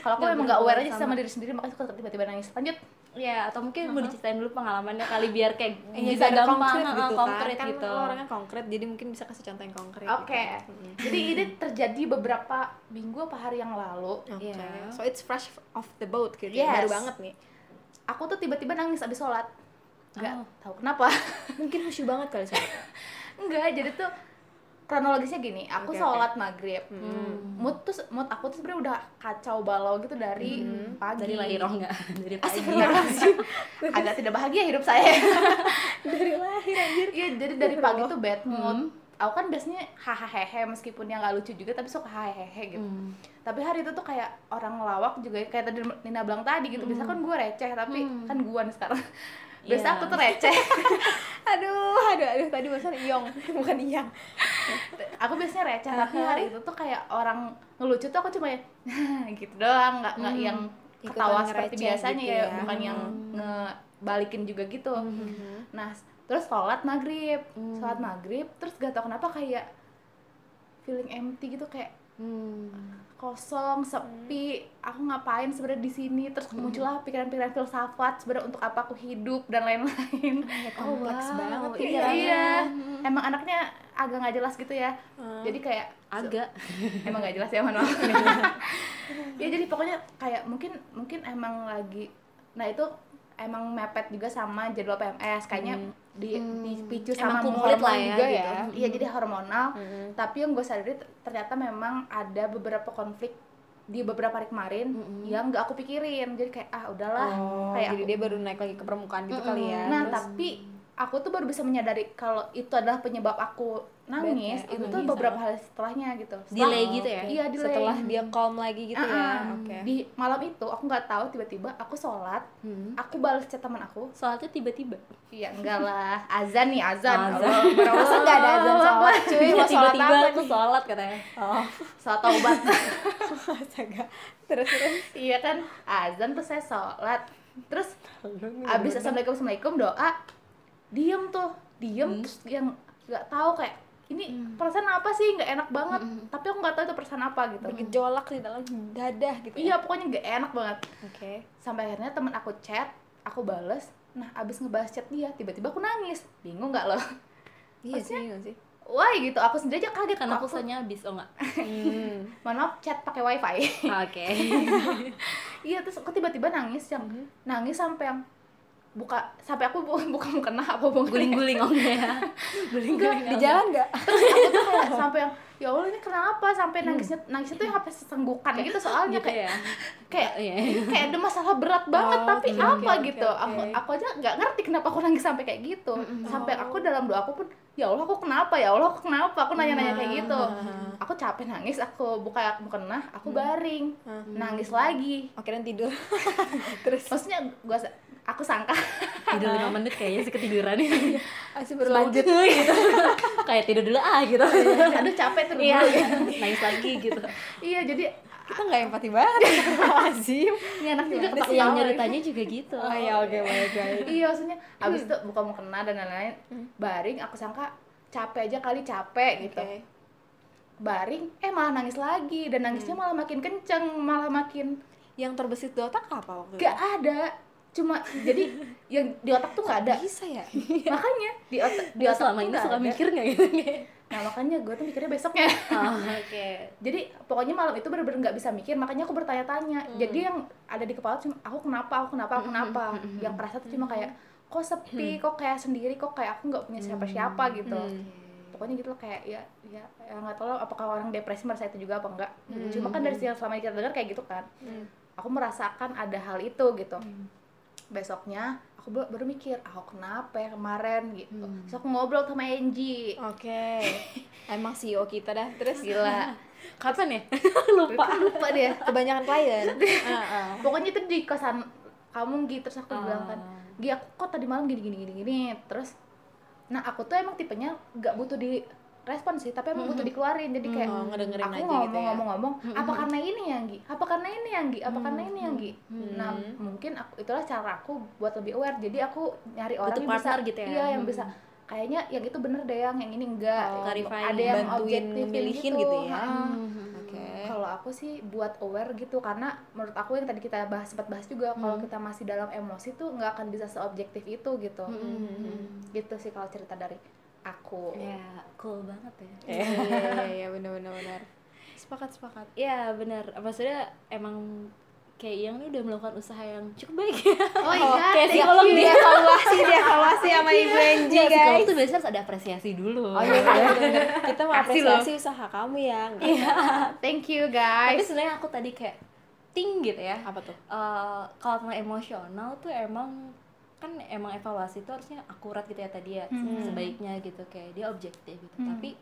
Kalau aku emang enggak aware aja sama diri sendiri makanya suka tiba-tiba nangis. Lanjut. Ya, atau mungkin mau diceritain dulu pengalamannya kali biar kayak bisa gampang gitu kan. Gitu. Kan orangnya konkret, jadi mungkin bisa kasih contoh yang konkret. Oke. Gitu. Jadi ini terjadi beberapa minggu apa hari yang lalu. Okay. So it's fresh off the boat gitu. Yes. Baru banget nih. Aku tuh tiba-tiba nangis abis sholat. Gak tahu kenapa. Mungkin khusyuk banget kali sholat. Enggak, jadi tuh kronologisnya gini, aku sholat maghrib. Mood aku tuh sebenarnya udah kacau balau gitu dari pagi. Dari lahir enggak? Dari pagi. Agak tidak bahagia hidup saya. Dari lahir anjir. Iya, jadi dari pagi tuh bad mood. Aku kan biasanya hahaha meskipun yang enggak lucu juga tapi suka hahaha gitu. Tapi hari itu tuh kayak orang lawak juga kayak tadi Nina bilang tadi gitu. Biasa kan gue receh tapi kan gue sekarang. Biasa aku tuh receh. aduh tadi maksudnya Iyong bukan Iyang. Aku biasanya receh tapi hari itu tuh kayak orang ngelucu tuh aku cuma gitu doang, nggak yang ketawa seperti biasanya gitu ya bukan yang ngebalikin juga gitu. Nah Terus sholat maghrib, terus gak tau kenapa kayak feeling empty gitu, kayak kosong, sepi. Aku ngapain sebenarnya di sini? Terus muncullah pikiran-pikiran filsafat sebenarnya, untuk apa aku hidup dan lain-lain. Oh, kompleks banget. Iya. Emang anaknya agak nggak jelas gitu ya. Jadi kayak agak emang nggak jelas ya, mana. Ya jadi pokoknya kayak mungkin emang lagi. Nah itu emang mepet juga sama jadwal PMS kayaknya. Dipicu sama hormonal lah ya, juga ya. Iya, jadi hormonal. Tapi yang gue sadari ternyata memang ada beberapa konflik di beberapa hari kemarin yang nggak aku pikirin. Jadi kayak udahlah. Kayak jadi dia baru naik lagi ke permukaan gitu kali ya. Nah terus, tapi aku tuh baru bisa menyadari kalau itu adalah penyebab aku nangis. Itu tuh beberapa hari setelahnya gitu. Delay gitu ya? Iya, delay. Setelah dia calm lagi gitu ya. Di malam itu aku nggak tahu, tiba-tiba aku sholat, aku balas chat teman aku. Sholatnya tiba-tiba? Iya, enggak lah. Azan. Masa nggak ada azan sholat cuy? Iya, tiba-tiba aku sholat katanya. Sholat taubat. Terus? Iya kan, azan terus saya sholat. Terus abis assalamualaikum doa, diem terus yang nggak tahu kayak ini perasaan apa sih, nggak enak banget. Tapi aku nggak tahu itu perasaan apa gitu, bergejolak di dalam dada gitu. Iya, pokoknya nggak enak banget. Sampai akhirnya teman aku chat, aku bales. Nah abis ngebahas chat dia, tiba-tiba aku nangis. Bingung nggak lo? Iya sih. Wah gitu, aku sendiri aja kaget karena pulsanya habis. Oh nggak. Mohon maaf, chat pakai wifi. Oke. Iya, terus aku tiba-tiba nangis yang nangis sampai yang sampai aku bukan kena apa guling-guling ya. Guling-guling di jalan enggak? Terus aku tuh kayak sampai yang ya Allah ini kenapa sampai nangisnya tuh yang apa sesenggukan gitu, soalnya gitu kayak ya. kayak ada masalah berat banget tapi apa gitu. Aku aja enggak ngerti kenapa aku nangis sampai kayak gitu. Sampai aku dalam doa aku pun ya Allah aku kenapa? Ya Allah aku kenapa? Aku nanya-nanya kayak gitu. Aku capek nangis, aku buka kena, aku baring. Nangis lagi. Akhirnya tidur. Terus maksudnya aku sangka tidur 5 menit kayaknya sih ketiduran ya. Masih berlanjut gitu. Kayak tidur dulu gitu. Aduh capek terus gitu. Nangis lagi gitu. Iya, jadi kita enggak empati banget. Lazim. Ini anak juga ketawa. Yang nyeritanya juga gitu. Oh ya oke guys. Iya, maksudnya abis itu buka mau kena dan lain-lain. Baring, aku sangka capek aja kali, capek gitu. Baring, malah nangis lagi, dan nangisnya malah makin kenceng, malah makin. Yang terbesit di otak apa waktu itu? Gak ada. Cuma jadi yang di otak tuh nggak ada, bisa ya makanya di otak selama ini suka mikir nggak gitu. Nah makanya gue tuh mikirnya besoknya. Jadi pokoknya malam itu bener-bener nggak bisa mikir, makanya aku bertanya-tanya. Jadi yang ada di kepala cuma aku kenapa. Yang kerasa tuh cuma kayak kok sepi, kok kayak sendiri, kok kayak aku nggak punya siapa-siapa gitu. Pokoknya gitu loh, kayak ya nggak tahu apakah orang depresi merasa itu juga apa enggak. Cuma kan dari selama ini kita dengar kayak gitu kan, aku merasakan ada hal itu gitu. Besoknya aku baru mikir, kenapa ya kemarin gitu. Terus aku ngobrol sama Anggi. Emang CEO kita dah, terus gila. Kapan ya? Lupa deh. Kebanyakan klien. Pokoknya itu di kosan kamu Gi, terus aku bilang kan, Gi aku kok tadi malam gini. Terus, nah aku tuh emang tipenya gak butuh di respon sih, tapi emang butuh dikeluarin. Jadi kayak aku ngomong-ngomong gitu ya? Apa karena ini ya Anggi? Apa karena ini ya Anggi? Nah mungkin itulah cara aku buat lebih aware. Jadi aku nyari orang yang bisa gitu ya? Iya, yang bisa kayaknya yang itu bener deh, yang ini enggak. Ada yang objektif pilihin gitu ya. Kalau aku sih buat aware gitu, karena menurut aku yang tadi kita sempat bahas juga, kalau kita masih dalam emosi tuh nggak akan bisa seobjektif itu gitu. Gitu sih kalau cerita dari aku. Ya, cool banget ya. Iya, benar. Sepakat. Iya, benar. Maksudnya emang kayak Iyang ini udah melakukan usaha yang cukup baik ya. Oh iya, kayak psikolog dia evaluasi sama Ibu Anggi guys. Psikolog tuh biasanya harus ada apresiasi dulu. Oh iya, benar. Kita mau apresiasi usaha kamu ya. Iya. Thank you guys. Tapi sebenarnya aku tadi kayak ting gitu ya. Apa tuh? Kalau tentang emosional tuh emang evaluasi itu harusnya akurat gitu ya tadi ya, sebaiknya gitu, kayak dia objektif gitu. Tapi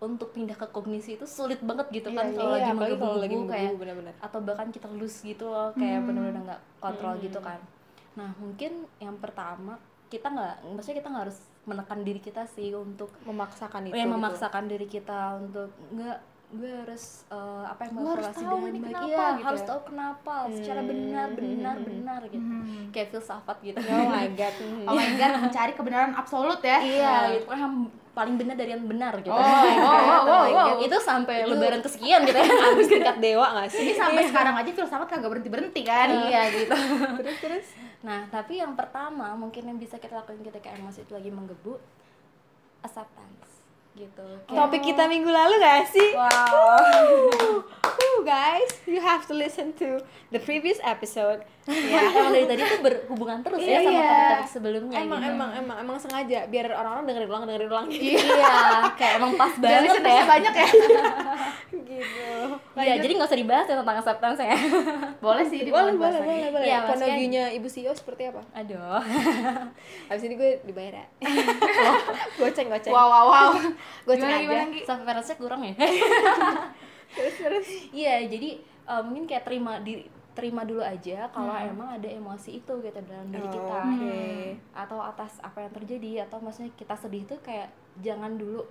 untuk pindah ke kognisi itu sulit banget gitu kan, kalau lagi menggebu-gebu kayak bener-bener. Atau bahkan kita lose gitu loh, kayak bener-bener nggak kontrol gitu kan. Nah mungkin yang pertama kita nggak harus menekan diri kita sih untuk memaksakan itu. Memaksakan diri kita untuk nggak gue harus apa yang mau evaluasi dengan baik, iya gitu harus tahu kenapa secara benar gitu, kayak filsafat gitu. Oh my god mencari kebenaran absolut ya. Iya gitu kan, paling benar dari yang benar gitu. Oh, itu sampai lebaran kesekian gitu ya, habis tingkat dewa nggak sih? Ini sampai sekarang aja filsafat kagak berhenti kan? Iya gitu. Terus. Nah tapi yang pertama mungkin yang bisa kita lakukan ketika emosi itu lagi menggebu, acceptance. Gitu. Topik kita minggu lalu gak sih? Guys, you have to listen to the previous episode. Emang dari tadi tuh berhubungan terus ya sama topik sebelumnya. Emang sengaja biar orang-orang dengerin ulang gitu. Iya, kayak emang pas banget ya. Banyak ya. Gitu. Iya, jadi nggak usah dibahas ya tentang acceptance ya. Boleh sih dibahas. Boleh. Ya, point of view-nya Ibu CEO seperti apa? Aduh. Habis ini gue dibayar ya. Goceng. Wow. Goceng aja. Sampai parasnya kurang ya. Terus. Iya, jadi mungkin kayak terima dulu aja kalau emang ada emosi itu gitu dalam diri kita. Atau atas apa yang terjadi, atau maksudnya kita sedih itu kayak jangan dulu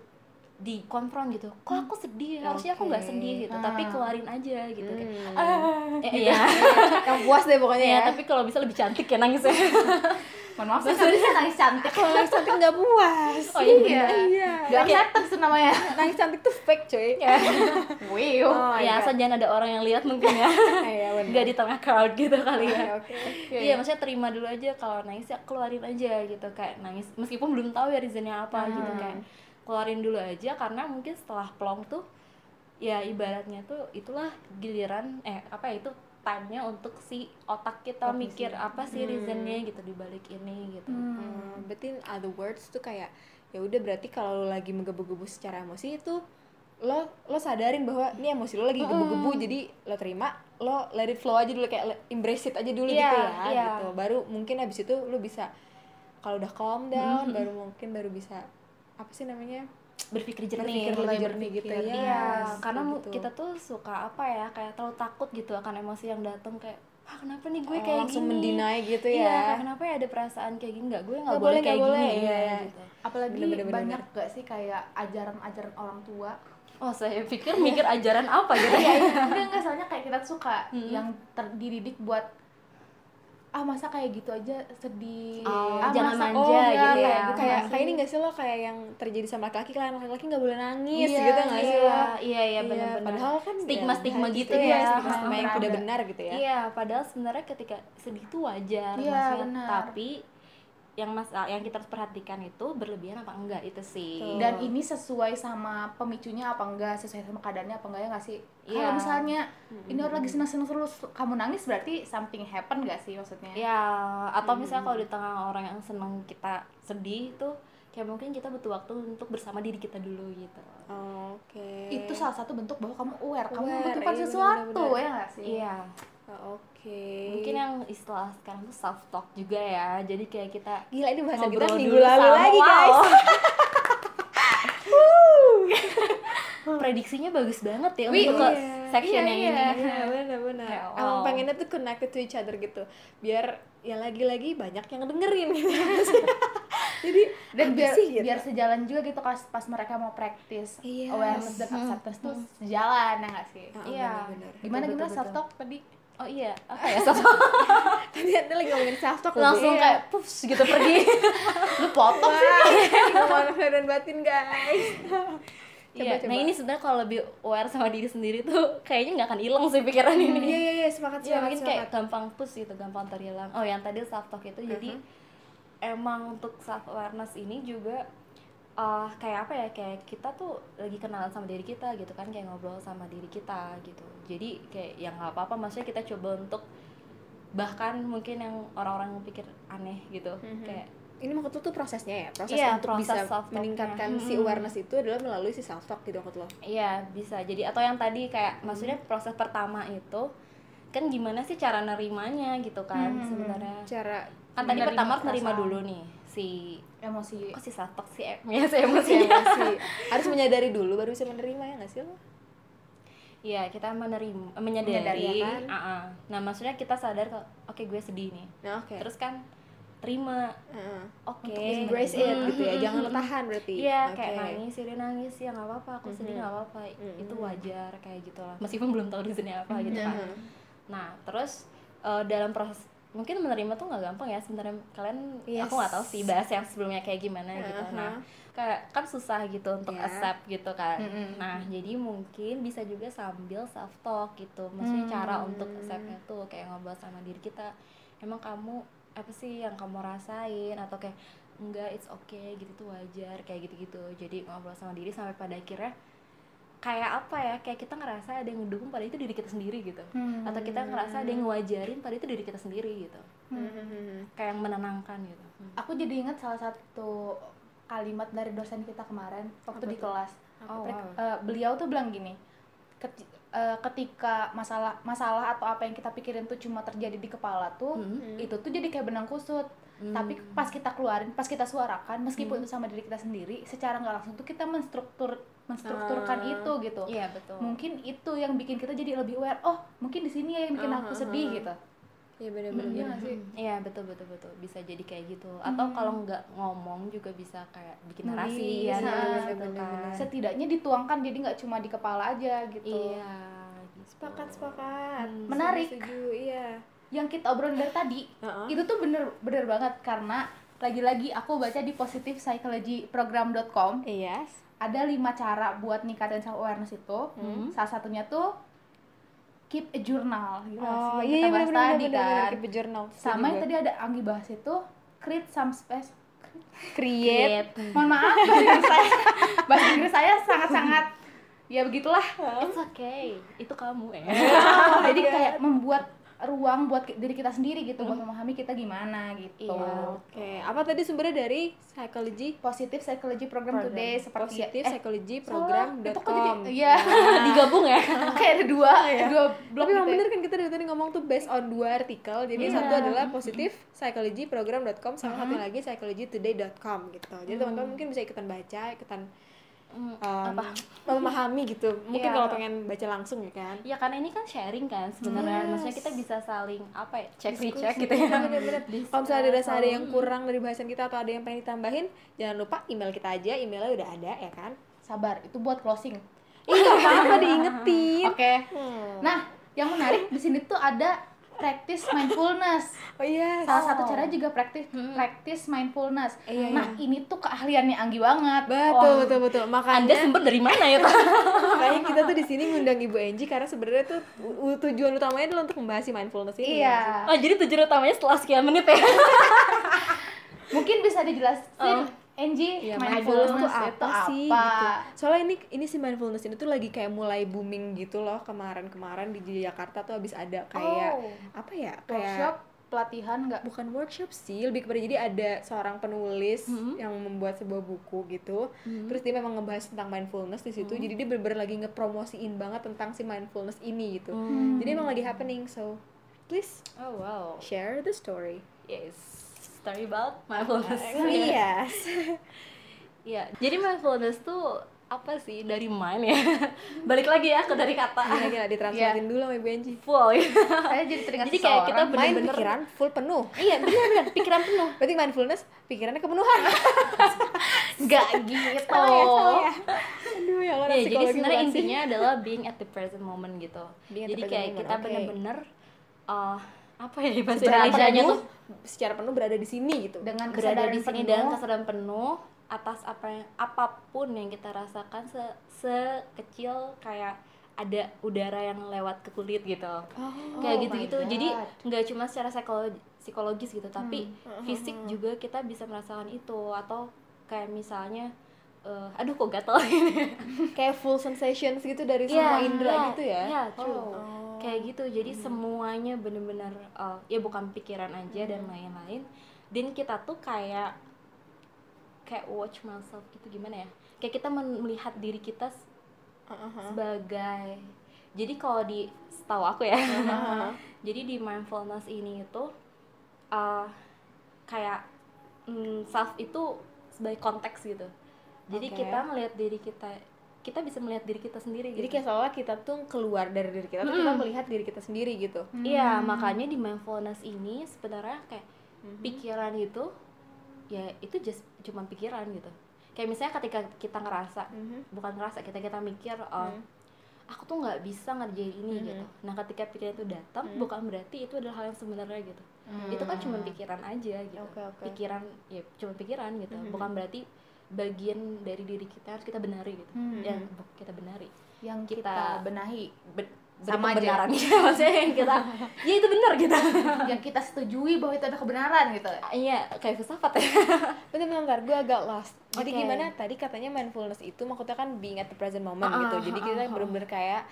dikonfront gitu. Kok aku sedih? Harusnya aku enggak sedih gitu. Tapi keluarin aja gitu kayak. Yang puas deh pokoknya ya. Tapi kalau bisa lebih cantik ya nangisnya. Mohon maaf, saya nangis cantik. Kalau nangis cantik nggak puas. Oh iya. Nggak acceptance namanya. Nangis cantik tuh fake coy. Wow. Ya asal jangan ada orang yang lihat mungkin ya. Nggak di tengah crowd gitu kali ya. Iya, maksudnya terima dulu aja kalau nangis ya keluarin aja gitu, kayak nangis meskipun belum tahu ya reasonnya apa gitu, kayak keluarin dulu aja karena mungkin setelah plong tuh ya ibaratnya tuh itulah giliran itu tanya untuk si otak kita mikir apa sih reasonnya gitu dibalik ini gitu. But in other words tuh kayak ya udah berarti kalau lo lagi menggebu-gebu secara emosi itu lo sadarin bahwa ini emosi lo lagi gebu-gebu, jadi lo terima, lo let it flow aja dulu, kayak embrace it aja dulu gitu. Baru mungkin abis itu lo bisa kalau udah calm down baru bisa apa sih namanya? berpikir jernih gitu ya. Iya, karena gitu. Kita tuh suka kayak terlalu takut gitu akan emosi yang datang, kayak kenapa nih gue kayak langsung gini, langsung mendinai gitu ya. Iya, kenapa ya ada perasaan kayak gini, gue nggak boleh kayak gini. Iya. Gitu. Apalagi bener. Banyak gak sih kayak ajaran-ajaran orang tua. Oh, saya pikir mikir ajaran apa gitu. Enggak, soalnya kayak kita suka yang dididik buat masa kayak gitu aja sedih, jangan manja gitu ya. Kayak ini nggak sih lo, kayak yang terjadi sama laki-laki nggak boleh nangis gitu nggak sih lo? Iya benar-benar. Padahal kan stigma-stigma gitu ya, stigma yang udah benar gitu ya. Iya, padahal sebenarnya ketika sedih itu wajar, maksudnya. Tapi yang kita harus perhatikan itu berlebihan apa enggak itu sih. Tuh. Dan ini sesuai sama pemicunya apa enggak, sesuai sama keadaannya apa enggak ya nggak sih? Kalau misalnya ini orang lagi senang-senang terus kamu nangis berarti something happen nggak sih maksudnya? Ya, atau misalnya kalau di tengah orang yang senang kita sedih tuh kayak mungkin kita butuh waktu untuk bersama diri kita dulu gitu. Oke. Itu salah satu bentuk bahwa kamu aware, kamu membutuhkan sesuatu ya nggak sih? Iya. Okay. Mungkin yang istilah sekarang tuh self talk juga ya. Jadi kayak kita gila, ini bahasa kita minggu lalu lagi guys. Prediksinya bagus banget ya untuk section yang ini. Iya, benar. Emang pengennya tuh connected to each other gitu. Biar ya lagi-lagi banyak yang dengerin gitu. Jadi dan biar sejalan juga gitu pas mereka mau praktis awareness dan acceptance tuh sejalan ya nggak sih? Iya. Gimana self talk tadi? Oh iya, self talk. Tadi ada lagi ngomongin self talk langsung kayak puffs gitu pergi. Lu potong sih. Ngomongin badan batin guys. Coba. Nah ini sebenarnya kalau lebih aware sama diri sendiri tuh kayaknya nggak akan hilang sih pikiran ini. Iya semangat. Mungkin kayak gampang push gitu, gampang terhilang. Oh yang tadi self talk itu jadi emang untuk self awareness ini juga kayak kita tuh lagi kenalan sama diri kita gitu kan, kayak ngobrol sama diri kita gitu. Jadi kayak yang nggak apa-apa, maksudnya kita coba untuk bahkan mungkin yang orang-orang pikir aneh gitu kayak ini maksud tuh prosesnya ya, proses bisa meningkatkan si awareness itu adalah melalui si self talk gitu maksud lo? Iya bisa jadi, atau yang tadi kayak maksudnya proses pertama itu kan gimana sih cara nerimanya gitu kan sebenarnya. Cara kan tadi pertama harus nerima dulu nih si emosi. Si self talk emosi. Harus menyadari dulu baru bisa menerima ya nggak sih lo? Iya, kita menyadari. Nah, maksudnya kita sadar kalau gue sedih nih. Terus kan terima, okay. Embrace it gitu ya, jangan tahan berarti. Iya, yeah, okay. Kayak nangis, dia nangis ya nggak apa-apa, aku sedih nggak apa-apa, itu wajar kayak gitulah. Meskipun belum tahu reasonnya apa gitu kan. Nah terus dalam proses mungkin menerima tuh nggak gampang ya sebenarnya kalian, yes. Aku nggak tahu sih bahas yang sebelumnya kayak gimana gitu. Nah kayak kan susah gitu untuk accept gitu kan. Nah jadi mungkin bisa juga sambil self talk gitu, maksudnya cara untuk acceptnya tuh kayak ngobrol sama diri kita, emang kamu apa sih yang kamu rasain, atau kayak enggak, it's okay gitu, tuh wajar kayak gitu-gitu. Jadi ngobrol sama diri sampai pada akhirnya kayak apa ya, kayak kita ngerasa ada yang ngedukung pada itu diri kita sendiri gitu, atau kita ngerasa ada yang ngewajarin pada itu diri kita sendiri gitu, kayak yang menenangkan gitu. Aku jadi ingat salah satu kalimat dari dosen kita kemarin waktu di kelas. Beliau tuh bilang gini, ketika masalah atau apa yang kita pikirin tuh cuma terjadi di kepala tuh, itu tuh jadi kayak benang kusut. Tapi pas kita keluarin, pas kita suarakan, meskipun itu sama diri kita sendiri, secara nggak langsung tuh kita menstrukturkan itu gitu. Iya, betul. Mungkin itu yang bikin kita jadi lebih aware. Oh, mungkin di sini ya yang bikin aku sedih gitu. Iya, benar-benar. Iya sih. Iya, betul. Bisa jadi kayak gitu. Atau kalau nggak ngomong juga bisa kayak bikin narasi ya. Benar. Setidaknya dituangkan, jadi nggak cuma di kepala aja gitu. Iya. Sepakat. Menarik. Setuju, iya. Yang kita obrolin dari tadi, itu tuh bener banget, karena lagi-lagi aku baca di positivepsychologyprogram.com. Yes. Ada 5 cara buat ningkatin self awareness itu. Salah satunya tuh keep a journal. Gitu kita bahas tadi kan. Keep a journal. Sama yang tadi ada Anggi bahas itu create some space. Create. Mohon maaf, bahasa Inggris saya sangat-sangat ya begitulah. It's okay. Itu kamu ya. Jadi kayak membuat ruang buat diri kita sendiri gitu, buat memahami kita gimana gitu. Iya, okay. Apa tadi sumbernya dari psychology? Positive Psychology Program Today, seperti positivepsychologyprogram.com. Iya, digabung ya. Kayak ada dua blog. Tapi memang bener kan kita dari tadi ngomong tuh based on 2 artikel. Jadi satu adalah positivepsychologyprogram.com sama satu lagi psychologytoday.com gitu. Jadi teman-teman mungkin bisa ikutan baca, memahami gitu. Mungkin kalau pengen baca langsung ya kan. Iya, karena ini kan sharing kan sebenarnya. Maksudnya kita bisa saling cek-cek gitu ya. Kalau misalnya ada yang kurang dari bahasan kita atau ada yang pengen ditambahin, jangan lupa email kita aja. Emailnya udah ada ya kan. Sabar, itu buat closing. Iya, apa diingetin. Oke. Nah, yang menarik di sini tuh ada practice mindfulness. Oh iya. Yes. Salah satu cara juga practice mindfulness. Nah, ini tuh keahliannya Anggi banget. Betul. Makanya Anda sumber dari mana ya, Pak? Kayak kita tuh di sini ngundang Ibu Anggi karena sebenarnya tuh tujuan utamanya adalah untuk membahas mindfulness ini. Iya. Oh, jadi tujuan utamanya setelah sekian menit ya. Mungkin bisa dijelasin Anggi, ya, mindfulness itu apa sih? Gitu. Soalnya ini si mindfulness ini tuh lagi kayak mulai booming gitu loh, kemarin di Jakarta tuh abis ada kayak apa ya? Kayak workshop, pelatihan nggak? Bukan workshop sih, lebih kepada jadi ada seorang penulis yang membuat sebuah buku gitu. Terus dia memang ngebahas tentang mindfulness di situ. Jadi dia bener-bener lagi ngepromosiin banget tentang si mindfulness ini gitu. Jadi emang lagi happening, so please share the story. Yes. Story about mindfulness. Yes. Iya. Jadi mindfulness tuh apa sih, dari mind ya? Balik lagi ya ke dari kata. Gila ditranslatein dulu sama Ibu Anggi. Full. Saya jadi teringat. Jadi kayak kita bener-bener pikiran full penuh. Iya, bener-bener pikiran penuh. Berarti mindfulness pikirannya kepenuhan. Enggak gitu. Salah ya. Aduh, yang orang psikologi. Jadi sebenarnya intinya adalah being at the present moment gitu. Jadi kayak kita bener-bener apa ya bahasanya tuh secara penuh berada di sini gitu, dengan berada di sini dan kesadaran penuh atas apapun yang kita rasakan, sekecil kayak ada udara yang lewat ke kulit gitu, kayak gitu-gitu. Jadi nggak cuma secara psikologis gitu, tapi fisik juga kita bisa merasakan itu. Atau kayak misalnya aduh kok gatel kayak full sensations gitu dari semua indera gitu ya. Iya, true. Kayak gitu. Jadi semuanya benar-benar ya bukan pikiran aja dan lain-lain. Dan kita tuh kayak watch myself gitu, gimana ya? Kayak kita melihat diri kita sebagai. Jadi kalau di setahu aku ya. Jadi di mindfulness ini itu kayak self itu sebagai konteks gitu. Jadi kita melihat diri kita bisa melihat diri kita sendiri. Jadi gitu. Kayak seolah kita tuh keluar dari diri kita, tuh kita melihat diri kita sendiri gitu. Iya, makanya di mindfulness ini sebenarnya kayak pikiran itu ya itu cuma pikiran gitu. Kayak misalnya ketika kita ngerasa, bukan ngerasa, kita mikir aku tuh nggak bisa ngerjain ini gitu. Nah ketika pikiran itu datang, bukan berarti itu adalah hal yang sebenarnya gitu. Itu kan cuma pikiran aja gitu. Okay. Pikiran ya cuma pikiran gitu. Bukan berarti bagian dari diri kita harus kita benari gitu. Yang kita benari, yang kita benahi sama kebenaran aja. Maksudnya yang kita ya itu benar gitu, yang kita setujui bahwa itu ada kebenaran gitu. Iya, kayak filsafat ya. Bentar, gue agak lost. Jadi gimana tadi katanya mindfulness itu maksudnya kan being at the present moment gitu. Jadi kita bener-bener kayak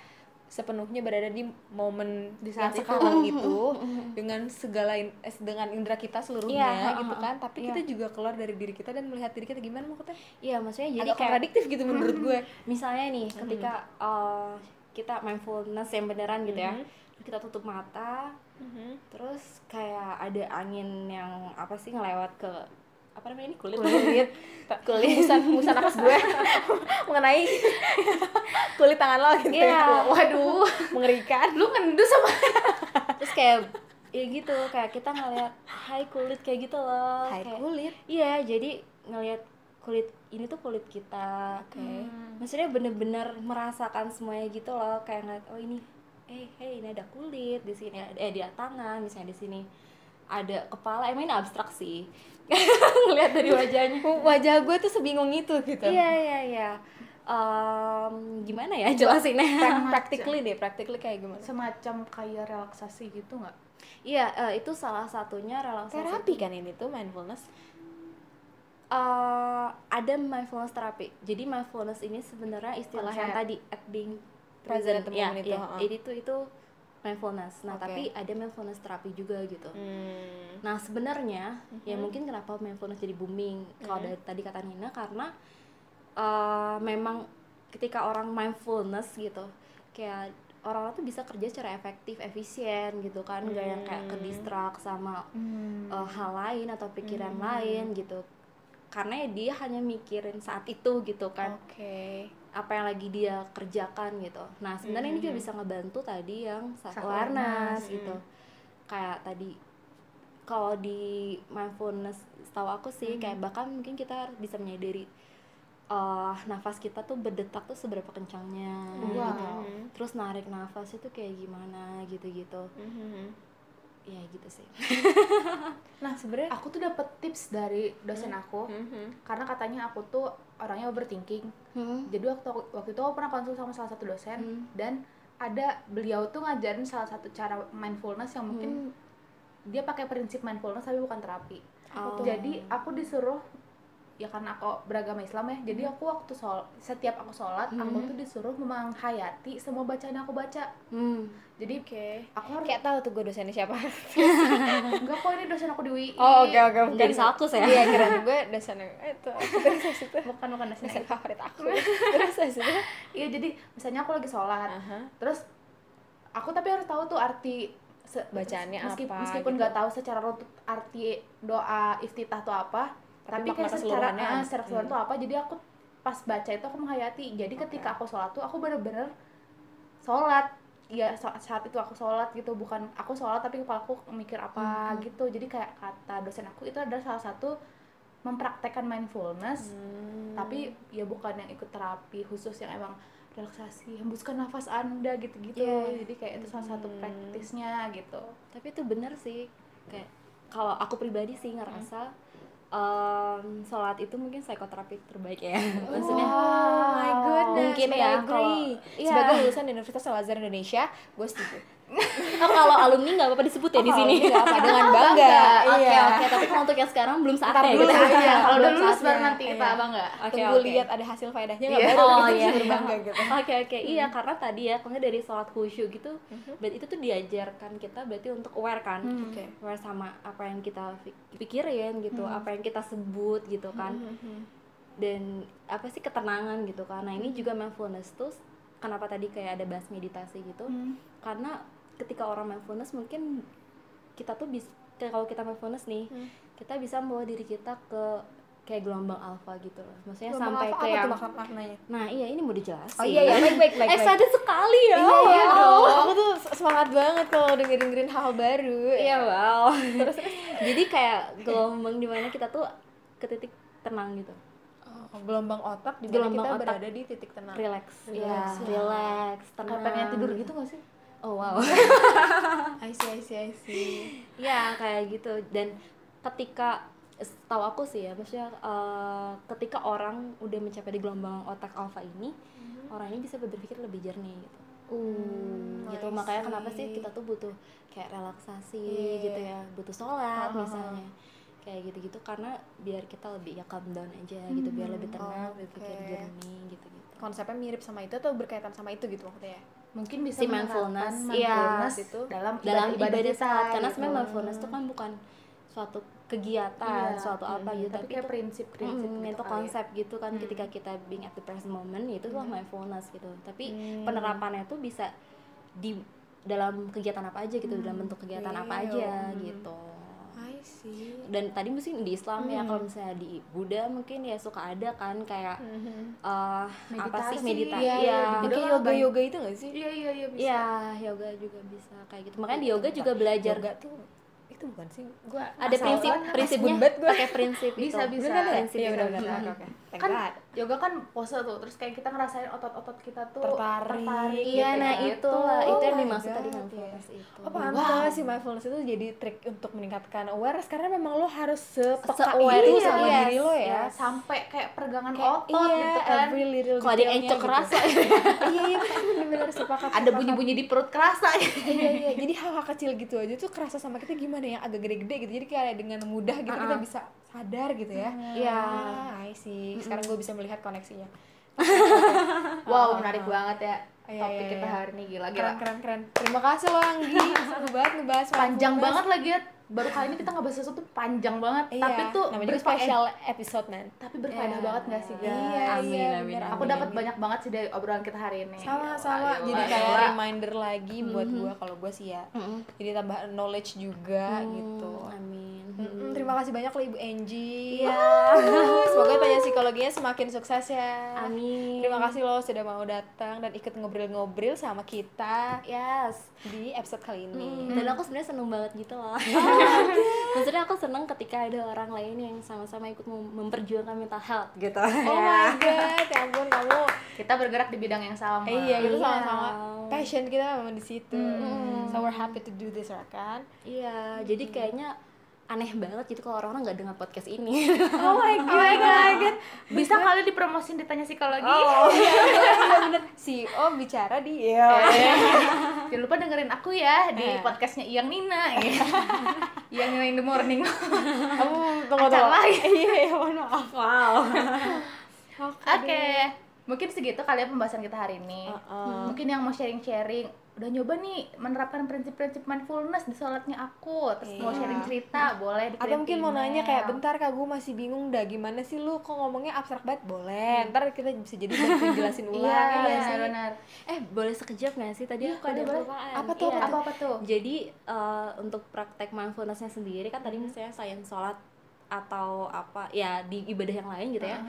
sepenuhnya berada di momen di saat yang sekarang gitu, dengan segala dengan indera kita seluruhnya gitu kan. Tapi kita juga keluar dari diri kita dan melihat diri kita gimana maksudnya. Iya, maksudnya jadi agak kontradiktif gitu menurut gue. Misalnya nih ketika kita mindfulness yang beneran gitu ya, kita tutup mata, terus kayak ada angin yang apa sih ngelewat ke apa namanya ini kulit hembusan nafas gue mengenai kulit tangan lo gitu ya. Waduh, mengerikan, lu kendus sama terus kayak ya gitu, kayak kita ngeliat hai kulit kayak gitu loh, hai kayak, kulit iya, jadi ngeliat kulit ini tuh kulit kita, kayak maksudnya bener-bener merasakan semuanya gitu loh, kayak ngeliat oh ini ini ada kulit di sini, di tangan misalnya, di sini ada kepala, emang ini abstrak sih ngeliat dari wajahnya. Wajah gue tuh sebingung itu gitu. Iya. Gimana ya jelasinnya? Practically kayak gimana? Semacam kayak relaksasi gitu nggak? Iya, itu salah satunya relaksasi. Terapi kan ini tuh mindfulness. Ada mindfulness terapi. Jadi mindfulness ini sebenarnya istilah yang tadi at being present itu mindfulness. Nah tapi ada mindfulness terapi juga gitu. Nah sebenarnya ya mungkin kenapa mindfulness jadi booming kalau dari tadi kata Nina, karena memang ketika orang mindfulness gitu, kayak orang-orang tuh bisa kerja secara efektif, efisien gitu kan, gak yang kayak kedistract sama hal lain atau pikiran lain gitu, karena dia hanya mikirin saat itu gitu kan, apa yang lagi dia kerjakan gitu. Nah sebenarnya ini juga bisa ngebantu tadi yang self-awareness gitu, kayak tadi kalau di mindfulness setahu aku sih kayak bahkan mungkin kita bisa menyadari nafas kita tuh berdetak tuh seberapa kencangnya gitu, terus narik nafas itu kayak gimana gitu-gitu. Ya gitu sih. Nah sebenarnya aku tuh dapet tips dari dosen aku, karena katanya aku tuh orangnya overthinking. Jadi waktu itu aku pernah konsul sama salah satu dosen, dan ada beliau tuh ngajarin salah satu cara mindfulness yang mungkin dia pakai prinsip mindfulness tapi bukan terapi. Jadi aku disuruh, ya karena aku beragama Islam ya, jadi aku waktu setiap aku sholat, aku tuh disuruh menghayati semua bacaan yang aku baca. Jadi aku harus kayak tahu tuh gue dosennya siapa. Enggak kok, ini dosen aku di UI. Oke, bukan salkus ya. Iya, kira gue dosen itu. Bukan dosen favorit aku. Terus iya, jadi misalnya aku lagi sholat, terus aku tapi harus tahu tuh arti bacaannya apa. Meskipun nggak tahu secara runtut arti doa iftitah tuh apa, tapi kayak secara keseluruhan tuh apa. Jadi aku pas baca itu aku menghayati. Jadi ketika aku sholat tuh aku bener-bener sholat ya, saat itu aku sholat gitu, bukan aku sholat tapi kepala aku mikir apa gitu. Jadi kayak kata dosen aku itu adalah salah satu mempraktekkan mindfulness, tapi ya bukan yang ikut terapi khusus yang emang relaksasi, hembuskan nafas anda gitu-gitu. Jadi kayak itu salah satu praktisnya gitu. Tapi itu bener sih, kayak kalau aku pribadi sih ngerasa sholat itu mungkin psikoterapi terbaik ya. Maksudnya my goodness, mungkin ya kalau sebagai lulusan Universitas Al-Azhar Indonesia, gue setuju. Kalau alumni nggak apa-apa disebut ya di sini, dengan bangga. Oke, tapi kalau untuk yang sekarang belum saatnya gitu. Kalau udah lulus baru nanti kita bangga. Tunggu lihat ada hasil faedahnya nggak baru kita berbangga gitu. Oke, iya, karena tadi ya karena dari sholat khusyuk gitu, berarti itu tuh diajarkan kita berarti untuk aware kan, aware sama apa yang kita pikirin gitu, apa yang kita sebut gitu kan, dan apa sih ketenangan gitu kan. Nah ini juga mindfulness tuh kenapa tadi kayak ada bahas meditasi gitu, karena ketika orang mindfulness mungkin kita tuh bisa, kalau kita mindfulness nih, kita bisa membawa diri kita ke kayak gelombang alfa gitu loh. Maksudnya gelombang sampai ke yang maknanya. Nah, iya ini mau dijelasin. Oh iya, baik. Excited sekali ya. Iya, aku tuh semangat banget kalau dengerin hal baru. Iya, wow. Jadi kayak gelombang di mana kita tuh ke titik tenang gitu. Oh, gelombang otak di mana kita berada di titik tenang. Relax, tenang. Pengen tidur gitu enggak sih? Oh, wow. I see. Ya, kayak gitu. Dan ketika tahu aku sih ya, maksudnya ketika orang udah mencapai di gelombang otak alfa ini, orang ini bisa berpikir lebih jernih gitu. Gitu makanya kenapa sih kita tuh butuh kayak relaksasi gitu ya, butuh sholat misalnya. Kayak gitu-gitu karena biar kita lebih ya calm down aja gitu, biar lebih tenang, berpikir jernih gitu-gitu. Konsepnya mirip sama itu atau berkaitan sama itu gitu maksudnya ya? Mungkin bisa si mindfulness itu dalam ibadah saat, karena sebenarnya mindfulness itu kan bukan suatu kegiatan, suatu apa gitu, tapi kayak prinsip-prinsip itu konsep gitu kan, ketika kita being at the present moment itu lah mindfulness gitu, tapi penerapannya itu bisa di dalam kegiatan apa aja gitu, dalam bentuk kegiatan apa aja gitu. I see. Dan tadi mungkin di Islam ya, kalau misalnya di Buddha mungkin ya suka ada kan kayak meditasi ya kayak yoga itu nggak sih? Iya bisa ya, yoga juga bisa kayak gitu, makanya di yoga juga belajar tuh itu bukan sih, gue ada prinsipnya pakai prinsip itu bisa benar. Kan yoga kan pose tuh, terus kayak kita ngerasain otot-otot kita tuh tertarik iya gitu, nah itulah itu yang dimaksud tadi mindfulness itu. Paham sih, mindfulness itu jadi trik untuk meningkatkan awareness karena memang lo harus sepeka itu sama diri lo ya, sampai kayak peregangan otot gitu kan, kalau ada encok kerasa iya benar-benar sepakat, ada bunyi-bunyi di perut kerasa iya jadi hal-hal kecil gitu aja tuh kerasa sama kita gimana yang agak gede-gede gitu, jadi kayak dengan mudah gitu kita bisa sadar gitu ya. Iya, I see. Sekarang gue bisa melihat koneksinya. Wow, menarik banget ya topik kita hari ini, gila. Keren. Terima kasih lo Anggi, seru banget ngebahas. Panjang banget lagi ya. Baru kali ini kita ngebahas sesuatu panjang banget, tapi tuh namanya juga special episode man. Tapi berfaedah banget enggak sih, guys? Amin. Aku dapat banyak banget sih dari obrolan kita hari ini. Sama-sama. Jadi kayak reminder llagi buat gue, kalau gue sih ya. Jadi tambah knowledge juga gitu. Amin. Terima kasih banyak loh Ibu Anggi. Semoga tanya psikologinya semakin sukses ya. Amin. Terima kasih loh sudah mau datang dan ikut ngobrol-ngobrol sama kita. Yes, di episode kali ini. Dan aku sebenarnya seneng banget gitu loh. Maksudnya aku seneng ketika ada orang lain yang sama-sama ikut memperjuangkan mental health gitu. Oh my god, ya ampun kamu. Kita bergerak di bidang yang sama. Iya, itu sama-sama. Passion kita memang di situ. So we're happy to do this, kan? Iya, jadi kayaknya aneh banget gitu kalau orang-orang nggak dengar podcast ini. Oh my god. Bisa kali dipromosin di Tanya Psikologi. Oh iya bener. CEO bicara di Iyang. Jangan lupa dengerin aku ya di podcastnya Iyang Nina. Iyang Nina in the morning. Tunggu. Iya maaf. Wow. Oke. Mungkin segitu kali ya pembahasan kita hari ini. Mungkin yang mau sharing-sharing udah nyoba nih menerapkan prinsip-prinsip mindfulness di sholatnya aku, terus mau sharing cerita boleh dikirim. Atau mungkin mau nanya kayak, bentar kak gue masih bingung dah, gimana sih lu kok ngomongnya abstrak banget, boleh ntar kita bisa jadi jelasin ulang. Iya benar. Boleh sekejap nggak sih tadi aku ada pertanyaan. Apa tuh? Jadi untuk praktek mindfulnessnya sendiri kan tadi misalnya selain sholat atau apa ya di ibadah yang lain gitu ya,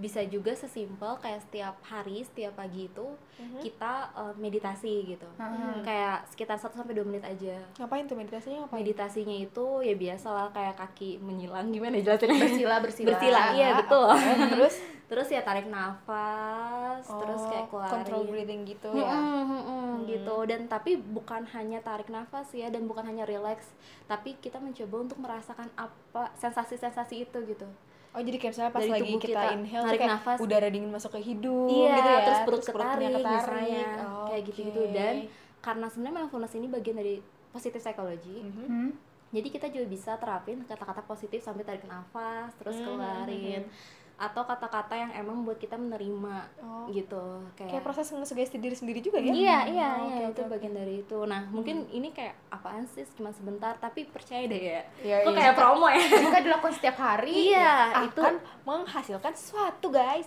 bisa juga sesimpel kayak setiap hari, setiap pagi itu kita meditasi gitu, kayak sekitar 1-2 menit aja. Ngapain tuh meditasinya? Meditasinya itu ya biasalah kayak kaki menyilang, gimana jelasinnya? Bersila. Iya betul. Terus ya tarik nafas, terus kayak keluarin. Control breathing gitu ya. Gitu, dan tapi bukan hanya tarik nafas ya, dan bukan hanya relax, tapi kita mencoba untuk merasakan apa sensasi-sensasi itu gitu. Oh jadi kayak misalnya pas dari lagi kita inhale tuh kayak nafas, udara dingin masuk ke hidung gitu ya, terus perutnya ketarik kayak gitu. Dan karena sebenarnya mindfulness ini bagian dari positive psychology, jadi kita juga bisa terapin kata-kata positif sampai tarik nafas terus keluarin, atau kata-kata yang emang buat kita menerima gitu, kayak proses ngesugesti diri sendiri juga ya. Iya, itu bagian dari itu. Nah mungkin ini kayak apaan sih, cuma sebentar, tapi percaya deh ya itu kayak promo ya, jika dilakukan setiap hari itu akan menghasilkan sesuatu guys.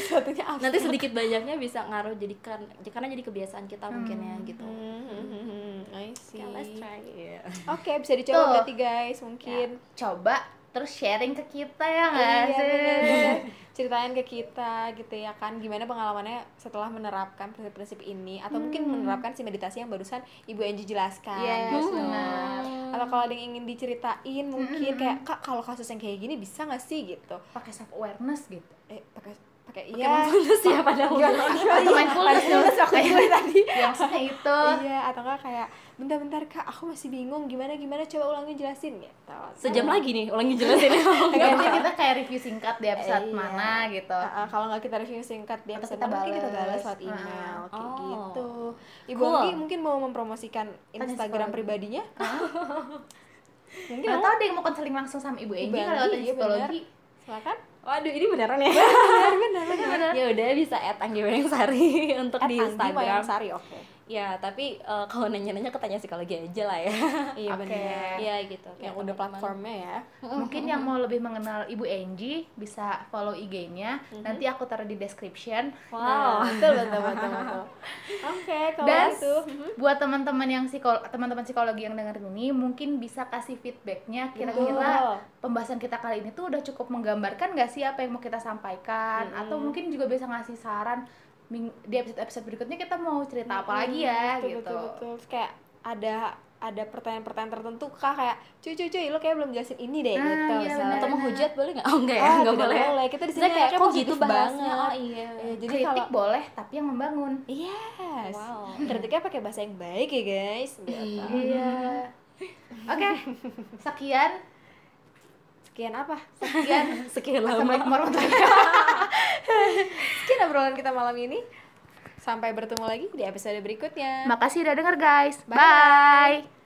Sesuatunya apa? Nanti sedikit banyaknya bisa ngaruh, jadikan karena jadi kebiasaan kita mungkin ya gitu. I see. Okay, let's try. Oke, bisa dicoba berarti guys mungkin. Coba terus sharing ke kita ya nggak sih? Iya, ceritain ke kita gitu ya kan, gimana pengalamannya setelah menerapkan prinsip-prinsip ini atau mungkin menerapkan si meditasi yang barusan Ibu Anggi jelaskan gitu. Atau kalau ada yang ingin diceritain mungkin kayak, Kak, kalau kasus yang kayak gini bisa nggak sih gitu? Pakai self awareness gitu? Pakai mindfulness ya padahal atau mindfulness aku juga tadi maksudnya itu iya, atau enggak kayak bentar-bentar Kak aku masih bingung gimana coba ulangin jelasin gitu sejam lagi nih ulangin jelasin ya kita kayak review singkat di episode mana gitu kalau enggak kita review singkat di episode mana mungkin kita balas lewat email kayak gitu. Ibu Anggi mungkin mau mempromosikan Instagram pribadinya mungkin atau ada yang mau konseling langsung sama Ibu Anggi kalau tanya psikologi silakan. Waduh, ini beneran ya? Bener. Ya udah bisa @anggiwayangsari untuk at di Instagram. Okay. Ya, tapi kalau nanya-nanya ke Tanya Psikologi aja lah ya. Iya benar. Iya gitu. Yang udah platformnya ya. Mungkin yang mau lebih mengenal Ibu Anggi bisa follow IG-nya. Nanti aku taruh di description. Wow, betul. Oke, kalau itu buat teman-teman psikologi yang dengerin ini mungkin bisa kasih feedback-nya kira-kira pembahasan kita kali ini tuh udah cukup menggambarkan enggak sih apa yang mau kita sampaikan atau mungkin juga bisa ngasih saran di episode berikutnya kita mau cerita apa lagi ya betul, gitu. Betul. Kayak ada pertanyaan-pertanyaan tertentu Kak kayak cuy lo kayak belum jelasin ini deh gitu. Iya, atau mau hujat boleh enggak? Oh enggak ya, enggak boleh. Kita di sini kayak kok gitu bahasnya. Oh iya. Ya, jadi kritik kalau, boleh tapi yang membangun. Yes. Wow. Kritiknya pakai bahasa yang baik ya, guys. Iya. Oke. Sekian lama sekian obrolan kita malam ini. Sampai bertemu lagi di episode berikutnya. Makasih udah denger guys. Bye.